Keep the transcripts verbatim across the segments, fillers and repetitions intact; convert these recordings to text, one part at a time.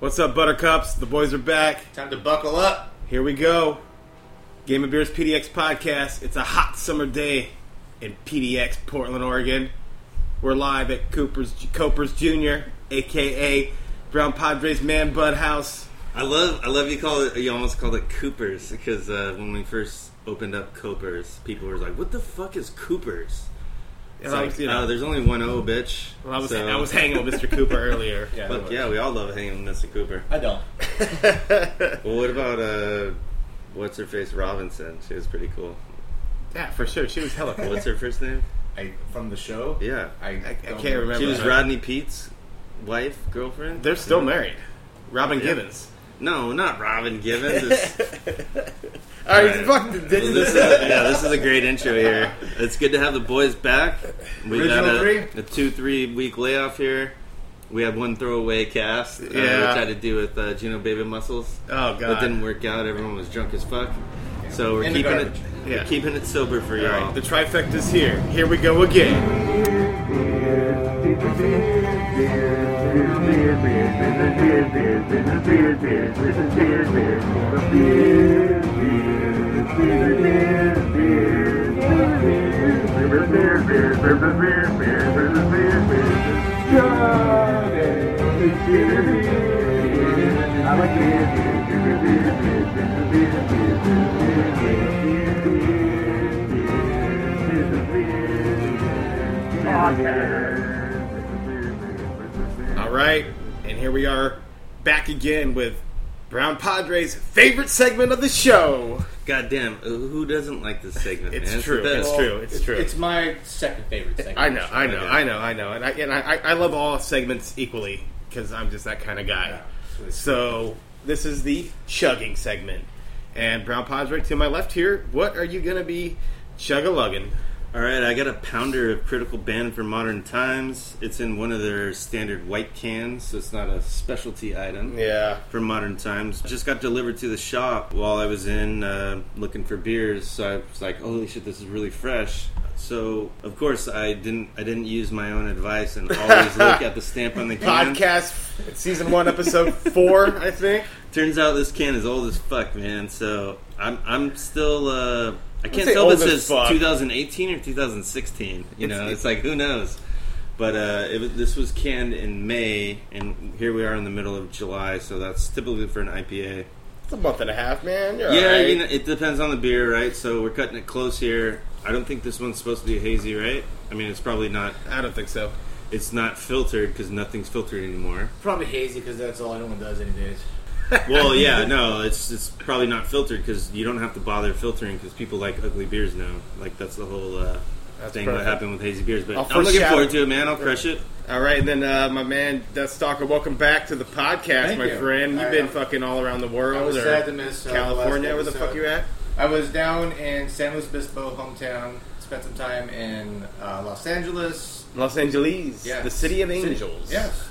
What's up, Buttercups? The boys are back. Time to buckle up. Here we go. Game of Beers P D X podcast. It's a hot summer day in P D X, Portland, Oregon. We're live at Cooper's, Cooper's Junior, a k a. Brown Padre's Man Bud House. I love I love you call it, you almost called it Cooper's, because uh, when we first opened up Cooper's, people were like, what the fuck is Cooper's? So, like, you know, uh, there's only one O, bitch. Well, I was so. I was hanging with Mister Cooper earlier. Yeah, fuck yeah, we all love hanging with Mister Cooper. I don't. Well, what about uh, what's her face Robinson? She was pretty cool. Yeah, for sure. She was hella cool. What's her first name? I from the show. Yeah, I, I, I can't remember. She was Rodney Peet's wife, girlfriend. They're still yeah. married. Robin yeah. Givens. No, not Robin Givens. All right, fuck the this. Yeah, this is a great intro here. It's good to have the boys back. We Original got a, a two, three week layoff here. We had one throwaway cast, yeah. uh, we tried to do with uh, Juno Baby Muscles. Oh god, that didn't work out. Everyone was drunk as fuck. Yeah. So we're In keeping it, yeah. we're keeping it sober for y'all. Right. The trifecta's here. Here we go again. All right. And here we are, back again with Brown Padre's favorite segment of the show. Goddamn, who doesn't like this segment? It's man? true. It's, it's true. It's, it's true. It's my second favorite segment. I know. I know. Okay. I know. I know. And I and I, I love all segments equally because I'm just that kind of guy. Yeah, sweet, so sweet. This is the chugging segment. And Brown Padre to my left here. What are you gonna be chug-a-lugging? All right, I got a pounder of Critical Band for Modern Times. It's in one of their standard white cans, so it's not a specialty item. Yeah. For Modern Times. Just got delivered to the shop while I was in uh, looking for beers, so I was like, holy shit, this is really fresh. So, of course, I didn't I didn't use my own advice and always look at the stamp on the can. Podcast season one, episode four, I think. Turns out this can is old as fuck, man, so I'm, I'm still... Uh, I can't tell if this is two thousand eighteen or two thousand sixteen. You know, it's, it's like, who knows? But uh, it was, this was canned in May, and here we are in the middle of July, so that's typically for an I P A. It's a month and a half, man. You're yeah, right. You know, it depends on the beer, right? So we're cutting it close here. I don't think this one's supposed to be hazy, right? I mean, it's probably not. I don't think so. It's not filtered because nothing's filtered anymore. Probably hazy because that's all anyone does any days. Well, yeah, no, it's it's probably not filtered because you don't have to bother filtering because people like ugly beers now. Like, that's the whole uh, that's thing perfect. that happened with hazy beers. But I'll I'm looking forward to it, man. I'll crush it. All right, and then uh, my man, Death Stalker, welcome back to the podcast, Thank my you. friend. You've I been know. fucking all around the world. I was or sad to miss uh, California. The where the fuck you at? I was down in San Luis Obispo, hometown. Spent some time in uh, Los Angeles. Los Angeles. Yes. The city of angels. City. Yes.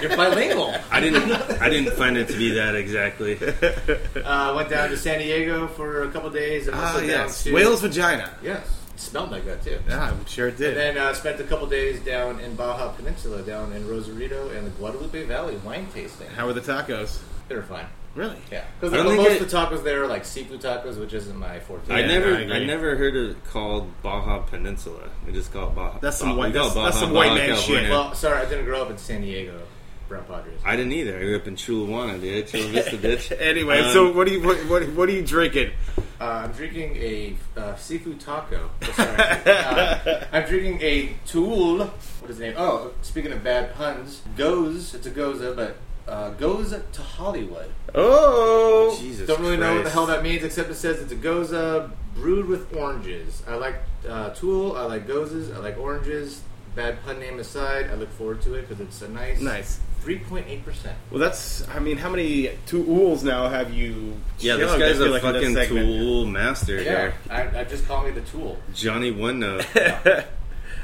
You're bilingual. I didn't. I didn't find it to be that exactly. Uh, went down to San Diego for a couple days. And ah, yes. Down Whale's vagina. Yes. It smelled like that too. Yeah, I'm sure it did. And then uh, spent a couple days down in Baja Peninsula, down in Rosarito and the Guadalupe Valley, wine tasting. How were the tacos? They were fine. Really? Yeah. Because like, most it... of the tacos there are like seafood tacos, which isn't my forte. I yeah, never, I, I never heard it called Baja Peninsula. We just call it Baja. That's some Baja, white. That's, Baja, that's some white Baja, man California. shit. Well, sorry, I didn't grow up in San Diego, Brown Padres. I didn't either. I grew up in Chula Juana, dude. Chula Vista, bitch. Anyway, um, so what are you what what, what are you drinking? Uh, I'm drinking a uh, seafood taco. Oh, sorry. uh, I'm drinking a Tool. What is the name? Oh, speaking of bad puns, Goes. It's a Goza, but. Uh, goes to Hollywood. Oh, Jesus! Don't really Christ. know what the hell that means, except it says it's a goza brewed with oranges. I like uh, Tool. I like gozas. I like oranges. Bad pun name aside, I look forward to it because it's a nice, nice three point eight percent. Well, that's. I mean, how many Tools now have you? Yeah, this guy's a like fucking Tool master. Yeah, I, I just call me the Tool. Johnny One Note. Yeah.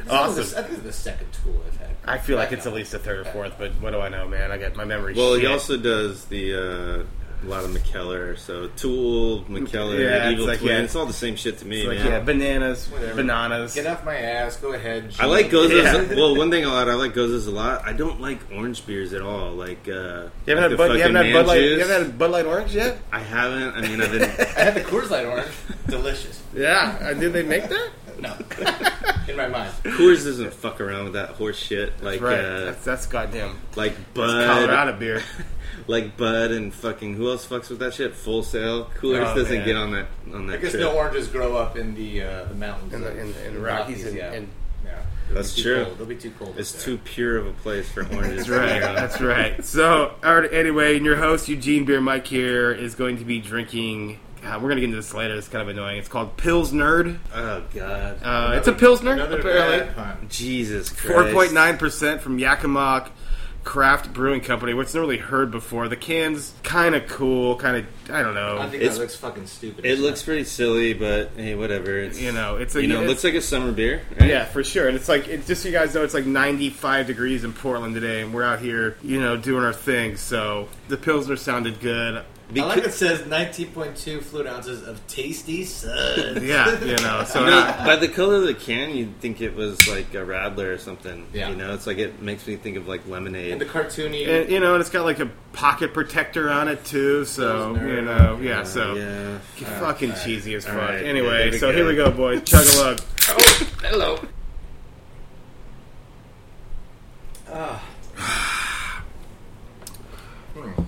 Awesome. This, I think it's the second Tool I've had. I feel like I it's know. at least a third or fourth, but what do I know, man? I got my memory. Well, shit. He also does the uh, a lot of McKellar. So Tool, McKellar, yeah, Evil like, Twin. Yeah. It's all the same shit to me. Like, man. Yeah, bananas, whatever. Bananas. Get off my ass. Go ahead. Jim. I like Gozos. Yeah. Well, one thing a lot. I like Gozos a lot. I don't like orange beers at all. Like, uh, you haven't, like had, Bud, you haven't had Bud Light. Juice. You haven't had Bud Light Orange yet. I haven't. I mean, I've been. I had the Coors Light Orange. Delicious. Yeah. Did they make that? No. In my mind. Coors doesn't fuck around with that horse shit. Like, that's right. Uh, that's, that's goddamn. Like Bud. That's Colorado beer. Like Bud and fucking... Who else fucks with that shit? Full Sail. Coors oh, doesn't man. get on that on that I guess trip. No oranges grow up in the, uh, the mountains. In the, in the, in the Rockies. And, yeah. And, yeah. That's true. Cold. It'll be too cold. It's too pure of a place for oranges. That's right. That's right. So, all right, anyway, and your host, Eugene Beer Mike here, is going to be drinking... Uh, we're going to get into this later. It's kind of annoying. It's called Pilsnerd. Oh, God. Uh, another, it's a Pilsner, apparently. Jesus Christ. four point nine percent from Yakima Craft Brewing Company, which I've never really heard before. The can's kind of cool, kind of, I don't know. I think it's, that looks fucking stupid. It looks pretty silly, but hey, whatever. It's, you know, it's a, you know, it looks like a summer beer. Right? Yeah, for sure. And it's like, it's just so you guys know, it's like ninety-five degrees in Portland today, and we're out here, you know, doing our thing. So the Pilsner sounded good. Because I like it says nineteen point two fluid ounces of tasty suds. Yeah, you know. So I mean, by the color of the can, you'd think it was like a Radler or something. Yeah. You know, it's like it makes me think of like lemonade. And the cartoony. And, you know, and it's got like a pocket protector on it too. So, you know, yeah, so. Yeah. Right, fucking right. Cheesy as fuck. Right, anyway, so go. Here we go, boys. Chug a lug. Oh, hello. Ah. hmm.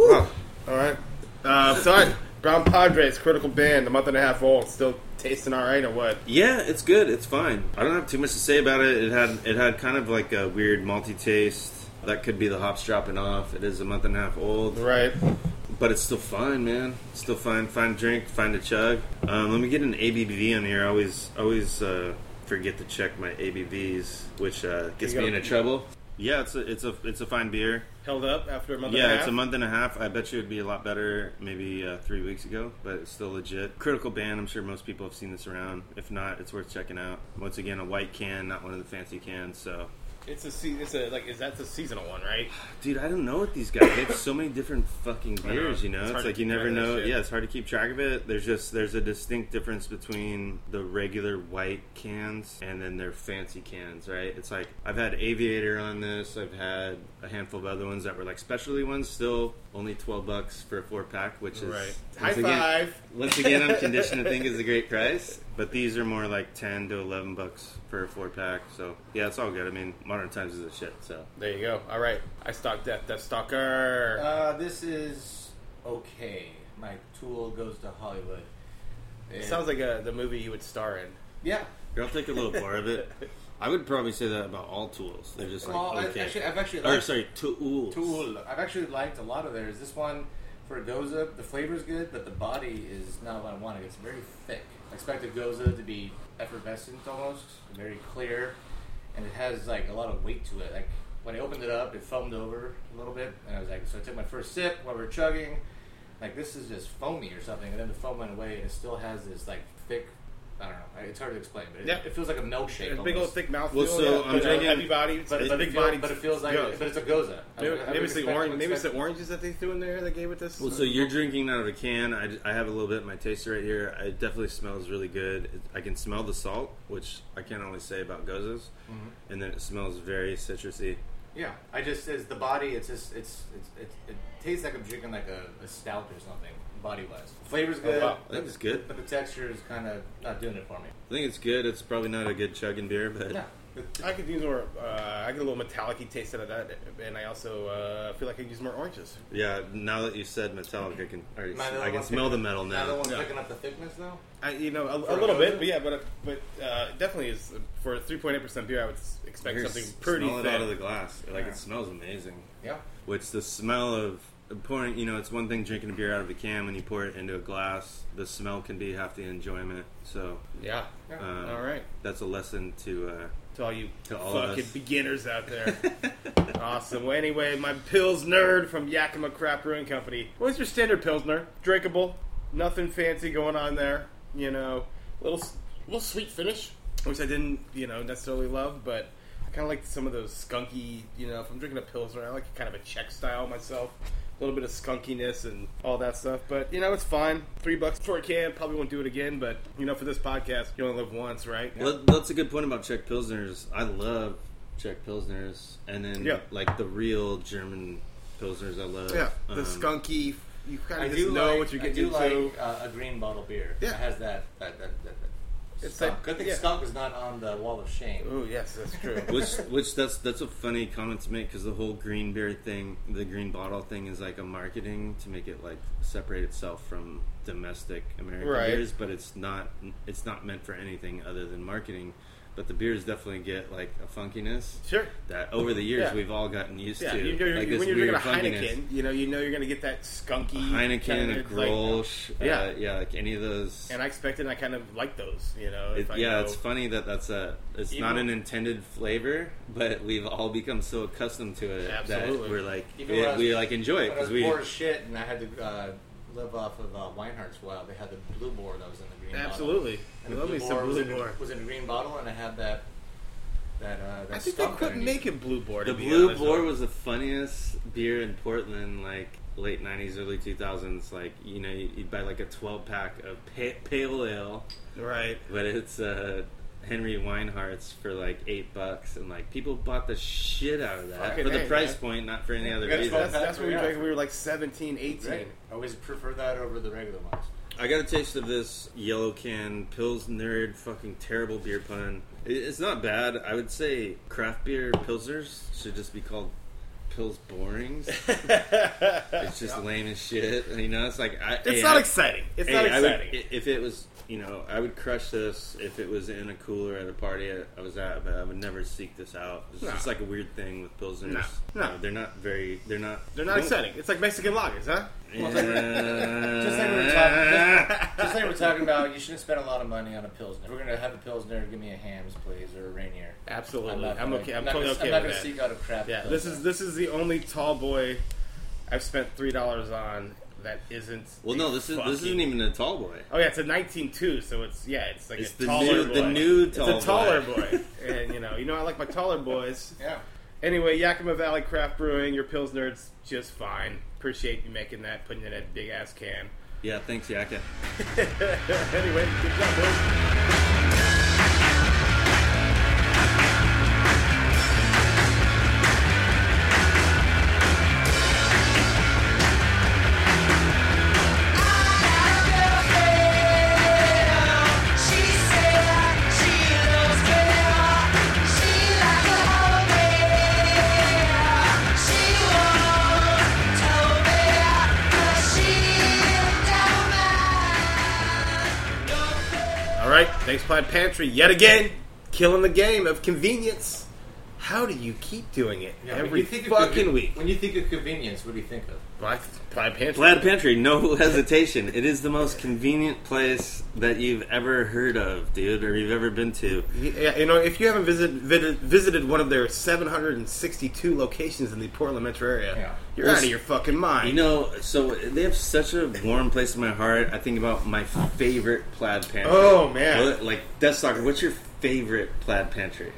Wow. All right. Uh, sorry. Brown Padre, Critical Band, a month and a half old, still tasting all right or what? Yeah, it's good. It's fine. I don't have too much to say about it. It had it had kind of like a weird malty taste. That could be the hops dropping off. It is a month and a half old. Right. But it's still fine, man. It's still fine. Fine to drink, fine to chug. Um, let me get an A B V on here. I always, always uh, forget to check my A B Vs, which uh, gets me into trouble. Yeah, it's a, it's a it's a fine beer. Held up after a month yeah, and a half? Yeah, it's a month and a half. I bet you it would be a lot better maybe uh, three weeks ago, but it's still legit. Critical Band, I'm sure most people have seen this around. If not, it's worth checking out. Once again, a white can, not one of the fancy cans, so... It's a, it's a like is that the seasonal one, right? Dude, I don't know what these guys... They have so many different fucking beers, you know? It's, it's like you never know... Yeah, it's hard to keep track of it. There's just... There's a distinct difference between the regular white cans and then their fancy cans, right? It's like... I've had Aviator on this. I've had a handful of other ones that were like specialty ones. Still only twelve bucks for a four-pack, which is... Right. High again, five! Once again, I'm conditioned to think is a great price. But these are more like ten to eleven bucks for a four-pack. So, yeah, it's all good. I mean, Modern Times is a shit, so. There you go. All right. I stocked that. Death Stalker. Uh, this is okay. My Tool goes to Hollywood. It sounds like a, the movie you would star in. Yeah. Here, I'll take a little bar of it. I would probably say that about all Tools. They're just well, like, okay. I've actually, I've actually liked, or, sorry, Tool. Tool. I've actually liked a lot of theirs. This one, for a Goza, the flavor's good, but the body is not what I wanted. It's very thick. I expected Goza to be effervescent almost, very clear, and it has like a lot of weight to it. Like when I opened it up, it foamed over a little bit, and I was like, so I took my first sip while we were chugging, like this is just foamy or something, and then the foam went away, and it still has this like thick, I don't know, it's hard to explain, but it, yeah. it feels like a milkshake. It's a big old thick mouthbig well, so yeah, drinking, heavy body, but, but, big feel, body, but it feels like, yeah. but it's a Goza. Maybe, I, I maybe, it's, the orange, maybe it's the oranges that they threw in there that gave it this. Well, so you're drinking out of a can. I, I have a little bit in my taster right here. It definitely smells really good. I can smell the salt, which I can't always say about Gozas, mm-hmm. and then it smells very citrusy. Yeah, I just, it's the body, it's just, it's, it's, it's it tastes like I'm drinking like a, a stout or something. Body-wise. The flavor's good. Oh, wow. I think it's good. But the texture is kind of not doing it for me. I think it's good. It's probably not a good chugging beer, but... No. I could use more... Uh, I get a little metallic-y taste out of that, and I also uh, feel like I could use more oranges. Yeah, now that you said metallic, I can already, I can smell the metal now. Am I the one yeah. picking up the thickness, though? I, you know, a, a little bit, it? but yeah, but but uh, definitely is... For a three point eight percent beer, I would expect You're something pretty thick. Smell it out of the glass. Like, yeah. It smells amazing. Yeah. Which the smell of... Pouring, you know, it's one thing drinking a beer out of a can. When you pour it into a glass, the smell can be half the enjoyment. So yeah, yeah. Um, all right, that's a lesson to uh, to all you to all fucking beginners out there. Awesome. Well, anyway, my Pilsnerd from Yakima Craft Brewing Company. What's your standard Pilsner? Drinkable, nothing fancy going on there. You know, little little sweet finish, which I didn't, you know, necessarily love, but I kind of like some of those skunky. You know, if I'm drinking a Pilsner, I like kind of a Czech style myself. a little bit of skunkiness and all that stuff. But, you know, it's fine. Three bucks for a can. Probably won't do it again. But, you know, for this podcast, you only live once, right? Yeah. Well, that's a good point about Czech Pilsners. I love Czech Pilsners. And then, yeah. like, the real German Pilsners I love. Yeah, the um, skunky... You kind of I just know like, what you're getting into. I do into. like uh, a green bottle beer. Yeah. It has that... that, that, that It's skunk. Like, Good thing yeah. skunk is not on the wall of shame. Oh, yes, that's true. which, which that's that's a funny comment to make, because the whole green beer thing, the green bottle thing, is like a marketing to make it like separate itself from domestic American right. beers, but it's not it's not meant for anything other than marketing. But the beers definitely get like a funkiness. Sure. That over the years yeah. we've all gotten used yeah. to. You know, like, when you're drinking a Heineken, you know, you know you're going to get that skunky. A Heineken, kind of a Grolsch, like, yeah. Uh, yeah, like any of those. And I expected, and I kind of like those, you know. If it, I yeah, know. It's funny that that's a, it's even, not an intended flavor, but we've all become so accustomed to it absolutely. that we're like, we, was, we like enjoy it. Because we poor shit, and I had to uh, live off of uh, Weinhard's while they had the Blue Boar that was in the green Absolutely. bottle. Absolutely. Love me some Blue Boar. Was in a green bottle, and I had that. That, uh, that I think they quit making Blue Boar. The Blue Boar was the funniest beer in Portland, like late nineties, early two thousands. Like you know, you'd buy like a twelve pack of pa- pale ale, right? But it's uh, Henry Weinhardt's for like eight bucks, and like people bought the shit out of that Fucking for the dang, price man. point, not for any other reason. That's, that's what we drank. We were like seventeen, eighteen. Right. I always prefer that over the regular ones. I got a taste of this yellow can Pilsnerd fucking terrible beer pun. It's not bad. I would say craft beer Pilsners should just be called Pils Borings. It's just yeah. lame as shit. You know, it's like... I, it's hey, not I, exciting. It's hey, not exciting. Would, if it was, you know, I would crush this if it was in a cooler at a party I was at, but I would never seek this out. It's no. just like a weird thing with Pilsners. No. no. no they're not very... They're not... They're not exciting. It's like Mexican lagers, huh? Well, like, just, like we were talking, just, just like we were talking about, you shouldn't spend a lot of money on a Pilsner. If we're going to have a Pilsner, give me a Hams, please, or a Rainier. Absolutely. I'm, I'm okay. I'm, I'm totally gonna, okay I'm not going to seek out a crap. Yeah, this is, this is the only tall boy I've spent three dollars on that isn't... Well, no, this, is, this isn't even a tall boy. Oh, yeah, it's a nineteen two, so it's, yeah, it's like it's a taller new, boy. It's the new tall boy. It's a taller boy. boy. And, you know, you know, I like my taller boys. Yeah. Anyway, Yakima Valley Craft Brewing, your Pilsner's just fine. Appreciate you making that, putting it in that big ass can. Yeah, thanks, Yaka. Anyway, good job, boys. Thanks, Plaid Pantry, yet again, killing the game of convenience. How do you keep doing it yeah, every fucking week? When you think of convenience, what do you think of? Plaid Pantry. Plaid Pantry, no hesitation. It is the most convenient place that you've ever heard of, dude, or you've ever been to. Yeah, you know, if you haven't visited visited one of their seven hundred sixty-two locations in the Portland metro area, yeah. you're well, out of your fucking mind. You know, so they have such a warm place in my heart. I think about my favorite Plaid Pantry. Oh, man. Like, Death Stalker, what's your favorite Plaid Pantry?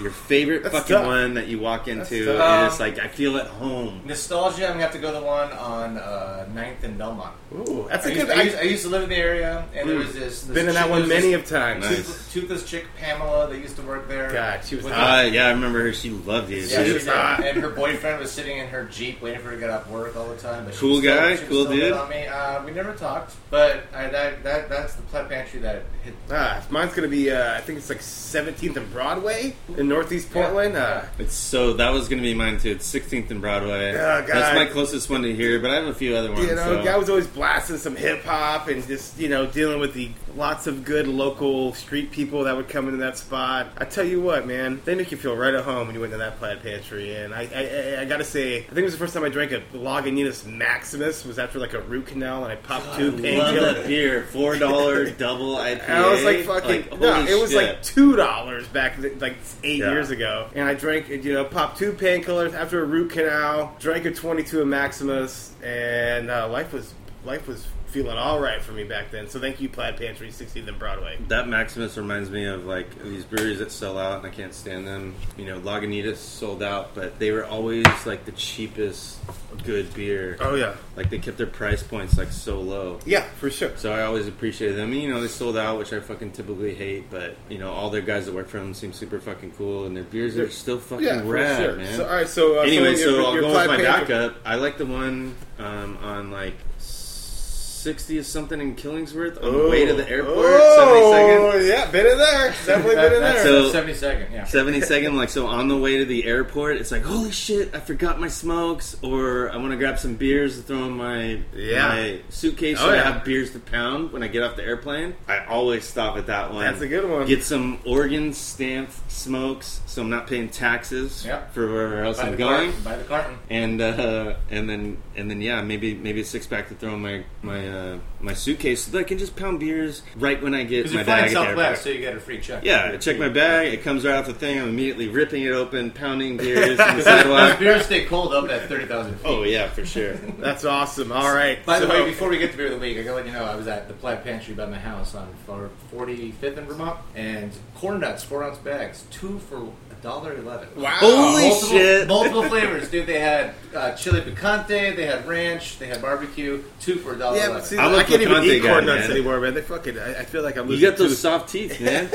Your favorite That's fucking tough. one that you walk into, and it's like, I feel at home. Nostalgia, I'm going to have to go to the one on uh, ninth and Belmont. Ooh, that's I a used, good... I used, I used to live in the area, and mm. there was this... this Been in that one many of times. Nice. Toothless, toothless chick, Pamela, that used to work there. God, she was hot. Uh, yeah, I remember her. She loved you. Yeah, she, she was hot. And her boyfriend was sitting in her Jeep waiting for her to get off work all the time. But cool guy, still, cool dude. On me. Uh, we never talked, but I, that, that that's the Plaid Pantry that hit... Ah, mine's going to be, uh, I think it's like seventeenth and Broadway? In Northeast Portland, yeah. uh, it's so that was gonna be mine too. It's sixteenth and Broadway. Oh, God. That's my closest one to here, but I have a few other ones. You know, so. Guy was always blasting some hip hop and just you know dealing with the lots of good local street people that would come into that spot. I tell you what, man, they make you feel right at home when you went to that Plaid Pantry. And I, I, I, I gotta say, I think it was the first time I drank a Lagunitas Maximus. Was after like a root canal, and I popped oh, two painkillers. Beer, four dollar double I P A. I was like, fucking, like, no, it was shit. like two dollars back, like. Eight yeah. years ago, and I drank, you know, popped two painkillers after a root canal, drank a twenty-two of Maximus, and uh, life was life was feeling all right for me back then. So thank you, Plaid Pantry, sixteenth and Broadway. That Maximus reminds me of, like, these breweries that sell out, and I can't stand them. You know, Lagunitas sold out, but they were always, like, the cheapest good beer. Oh, yeah. Like, they kept their price points, like, so low. Yeah, for sure. So I always appreciated them. And, you know, they sold out, which I fucking typically hate, but, you know, all their guys that work for them seem super fucking cool, and their beers They're, are still fucking yeah, rad, sure. man. So, all right, so... Uh, anyway, so, your, so your I'll go with my pantry. backup. I like the one um, on, like... sixtieth something in Killingsworth on oh. the way to the airport. Oh, seventy-second. Yeah, been in there. Definitely been in there. So, seventy-second, yeah. seventy-second, like, so on the way to the airport, it's like, holy shit, I forgot my smokes, or I want to grab some beers to throw in my, yeah. my suitcase oh, so yeah. I have beers to pound when I get off the airplane. I always stop at that one. That's a good one. Get some Oregon stamped smokes so I'm not paying taxes yep. for wherever else Buy I'm going. Buy the carton. And, uh, and, then, and then, yeah, maybe maybe a six-pack to throw in my... my Uh, my suitcase so that I can just pound beers right when I get my bag. Because you find Southwest, so you get a free check. Yeah, I check my bag, it comes right off the thing, I'm immediately ripping it open, pounding beers on the sidewalk. Those beers stay cold up at thirty thousand feet. Oh, yeah, for sure. That's awesome. All right. By so, the way, before we get to Beer of the Week, I gotta let you know I was at the Plaid Pantry by my house on forty-fifth in Vermont, and corn nuts, four ounce bags, two for one dollar eleven. Wow. Holy uh, multiple, shit. Multiple flavors, dude. They had uh, chili picante, they had ranch, they had barbecue, two for one dollar eleven. Yeah, but see, I, I can't even eat corn nuts man. anymore, man. They fucking, I, I feel like I'm losing You got those soft teeth, man.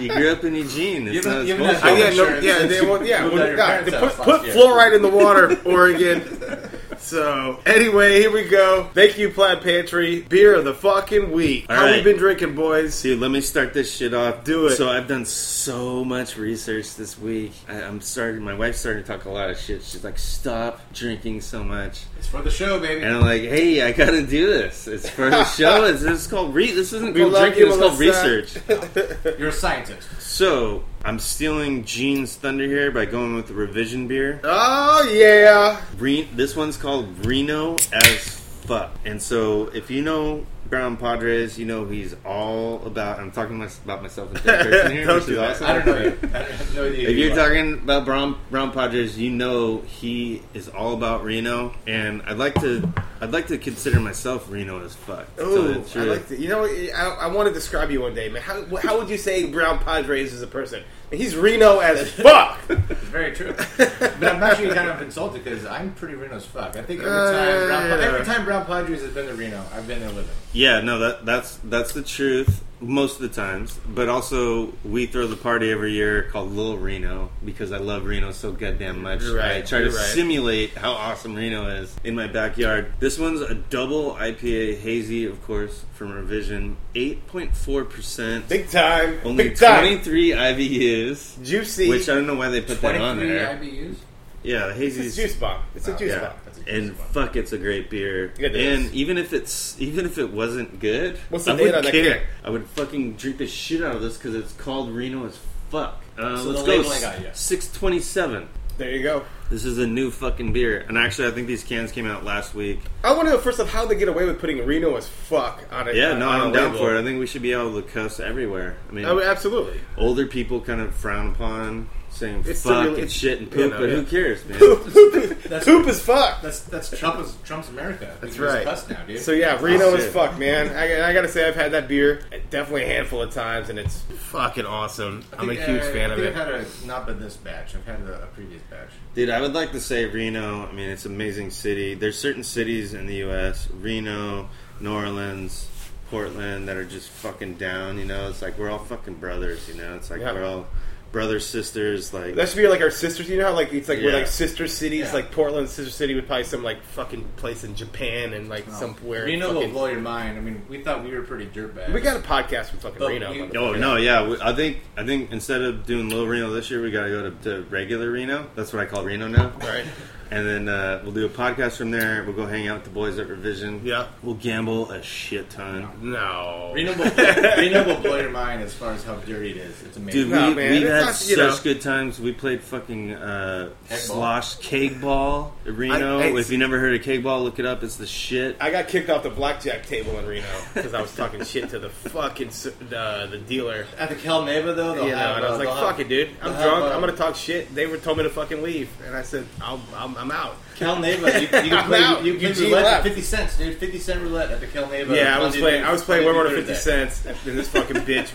You grew up in Eugene. It's not as bullshit. I got no, yeah, they won't, yeah. Well, God, they put put fluoride in the water, Oregon. So, anyway, here we go. Thank you, Plaid Pantry. Beer of the fucking week. All How right. we been drinking, boys? Dude, let me start this shit off. Do it. So, I've done so much research this week. I, I'm starting, my wife's starting to talk a lot of shit. She's like, stop drinking so much. It's for the show, baby. And I'm like, hey, I gotta do this. It's for the show. It's, it's called re- This isn't called drinking. It's called research. No. You're a scientist. So, I'm stealing Gene's thunder here by going with the Revision beer. Oh, yeah. Re- this one's called Reno as fuck. And so, if you know Brown Padres, you know he's all about... I'm talking about myself in third person here. Don't do that. Awesome. I don't know you. I don't know you. If you're talking about Brown, Brown Padres, you know he is all about Reno. And I'd like to... I'd like to consider myself Reno as fuck. Oh, so I like to. You know, I, I want to describe you one day, man. How, how would you say Brown Padres is a person? He's Reno as fuck. It's very true. But I'm actually kind of insulted because I'm pretty Reno as fuck. I think every time, uh, Brown, yeah. every time Brown Padres has been to Reno, I've been there with him. Yeah, no, that that's that's the truth. Most of the times, but also we throw the party every year called Little Reno because I love Reno so goddamn much. Right, I try to right. simulate how awesome Reno is in my backyard. This one's a double I P A, hazy, of course, from Revision, eight point four percent. Big time. Only Big time. twenty-three I B Us. Juicy. Which I don't know why they put that on there. twenty-three I B Us? Yeah, the hazy's. It's a juice bomb. It's a juice yeah. bomb. And fuck, it's a great beer. Yeah, and even if it's even if it wasn't good, What's the I wouldn't care. Kid? I would fucking drink the shit out of this because it's called Reno as fuck. Uh, so let's go six twenty-seven. There you go. This is a new fucking beer. And actually, I think these cans came out last week. I want to know, first off, how they get away with putting Reno as fuck on it. Yeah, no, I'm down for it. I think we should be able to cuss everywhere. I mean, I mean absolutely. Older people kind of frown upon saying it's fuck really, and shit and poop, you know, but yeah. who cares, man? Poop, that's, poop is fuck. That's that's Trump's, Trump's America. That's we right. Cuss now, dude. So yeah, Reno oh, is shit. fuck, man. I, I gotta say, I've had that beer definitely a handful of times, and it's fucking awesome. I I'm think, a huge uh, fan I of it. I've had a, not been this batch. I've had a, a previous batch. Dude, I would like to say Reno. I mean, it's an amazing city. There's certain cities in the U S, Reno, New Orleans, Portland, that are just fucking down. You know, it's like we're all fucking brothers. You know, it's like yeah. we're all. Brothers, sisters, like... That should be, like, our sisters, you know how, like, it's, like, yeah. we're, like, sister cities, yeah. like, Portland, sister city with probably some, like, fucking place in Japan and, like, oh. somewhere... Reno fucking... will blow your mind. I mean, we thought we were pretty dirtbags. We got a podcast with fucking but Reno. You... Oh, no, yeah. We, I think I think instead of doing Little Reno this year, we gotta go to, to regular Reno. That's what I call Reno now. All right. And then uh, we'll do a podcast from there. We'll go hang out with the boys at Revision. Yeah. We'll gamble a shit ton. No. no. Reno, will blow, Reno will blow your mind as far as how dirty it is. It's amazing. Dude, we, no, man, we've had not, such know. good times. We played fucking uh, slosh keg ball at Reno. I, I, if you never heard of keg ball, look it up. It's the shit. I got kicked off the blackjack table in Reno because I was talking shit to the fucking uh, the dealer. At the Calneva, though? Yeah, have, and I was uh, like, fuck have, it, dude. I'm drunk. Have, uh, I'm going to talk shit. They were told me to fucking leave. And I said, I'll, I'm... I'm out. Kelneva, you, you can play. Out. You, you can roulette fifty cents, dude. Fifty cent roulette at the Kelneva. Yeah, I was playing. I was playing one more to fifty cents, and this fucking bitch.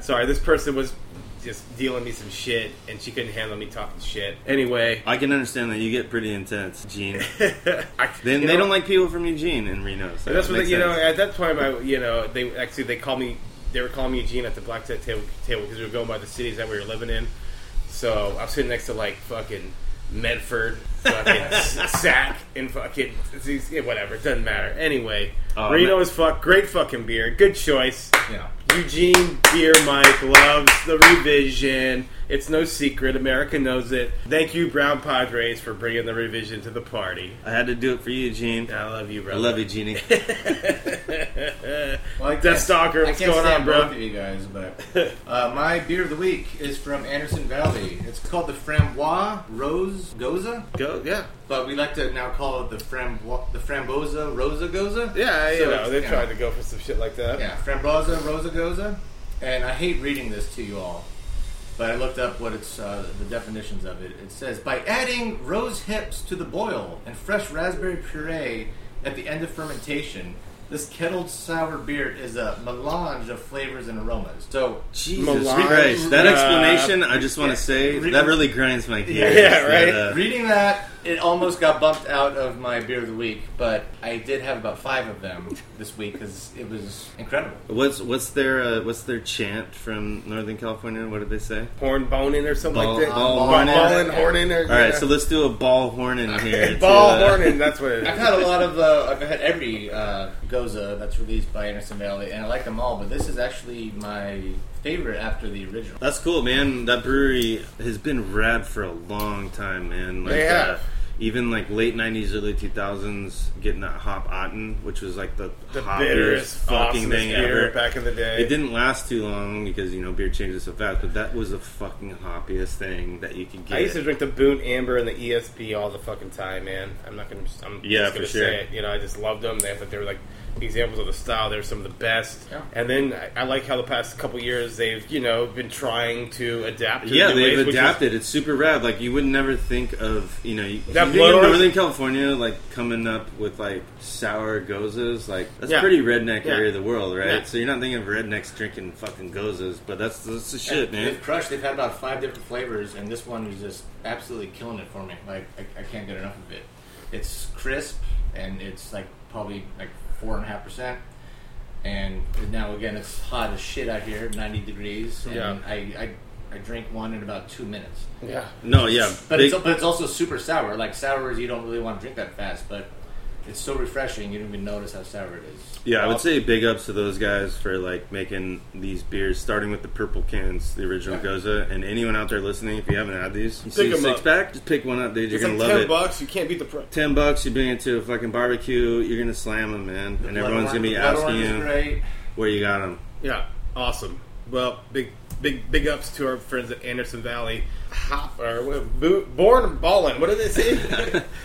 Sorry, this person was just dealing me some shit, and she couldn't handle me talking shit. Anyway, I can understand that you get pretty intense, Gene. I, then they know, don't like people from Eugene in Reno. So that's that what they, you know. At that time, I you know they actually they called me. They were calling me Eugene at the black table table because we were going by the cities that we were living in. So I was sitting next to like fucking Medford, fucking Sac, and fucking whatever. It doesn't matter. Anyway, uh, Reno as fuck. Great fucking beer. Good choice. Yeah. Eugene Beer Mike loves the Revision. It's no secret. America knows it. Thank you, Brown Padres, for bringing the Revision to the party. I had to do it for you, Gene. I love you, bro. I love you, Genie. Well, Death Stalker, what's going on, bro? I can't stand both of you guys, but uh, my beer of the week is from Anderson Valley. It's called the Framboise Rose Gose. Go, yeah. But we like to now call it the Frambo- the Framboise Rose Gose. Yeah, you so know, they're you trying know. to go for some shit like that. Yeah, Framboise Rose Gose. And I hate reading this to you all. But I looked up what it's uh, the definitions of it. It says, by adding rose hips to the boil and fresh raspberry puree at the end of fermentation, this kettled sour beer is a melange of flavors and aromas. So, Jesus melange, Christ. That explanation, uh, I just want to yeah, say, re- that really grinds my gears. Yeah, yeah, right? That, uh, reading that, it almost got bumped out of my beer of the week, but I did have about five of them this week because it was incredible. What's what's their uh, what's their chant from Northern California? What did they say? Horn boning or something ball, like that. Ball, ball, ball, ball and horning. Or, all right, yeah. So let's do a ball horning here. Ball to, uh, horning. That's what it is. I've had a lot of. Uh, I've had every uh, Goza that's released by Anderson Valley, and I like them all. But this is actually my favorite after the original. That's cool, man. That brewery has been rad for a long time, man. Like, they have. Uh, Even like late nineties, early two thousands, getting that Hop Otten, which was like the, the hottest fucking thing ever back in the day. It didn't last too long because, you know, beer changes so fast, but that was the fucking hoppiest thing that you could get. I used to drink the Boot Amber and the E S B all the fucking time, man. I'm not going to I'm yeah, just going to sure. say it. You know, I just loved them. They thought they were like examples of the style. They're some of the best. Yeah. And then I, I like how the past couple years they've, you know, been trying to adapt to yeah, the new ways. Yeah, they've adapted. Is, it's super rad. Like, you would never think of, you know, you, that you think of Northern California, like, coming up with, like, sour gozas. Like, that's yeah. pretty redneck yeah. area of the world, right? Yeah. So you're not thinking of rednecks drinking fucking gozas, but that's, that's the shit, and man. They've crushed. They've had about five different flavors, and this one is just absolutely killing it for me. Like, I, I can't get enough of it. It's crisp, and it's, like, probably, like, Four and a half percent, and now again it's hot as shit out here, ninety degrees. And yeah, I, I I drink one in about two minutes. Yeah, no, yeah, but Big, it's but it's also super sour. Like sours, you don't really want to drink that fast, but it's so refreshing you don't even notice how sour it is. Yeah, I would say big ups to those guys for like making these beers, starting with the purple cans, the original yeah. Goza, and anyone out there listening, if you haven't had these, you see a six up. pack, just pick one up, dude. You're it's gonna like love ten it. Ten bucks, you can't beat the price. Ten bucks, you bring it to a fucking barbecue, you're gonna slam them, man, the and everyone's gonna be asking you where you got them. Yeah, awesome. Well, big, big, big ups to our friends at Anderson Valley. Hop or bo- born ballin'. What do they say?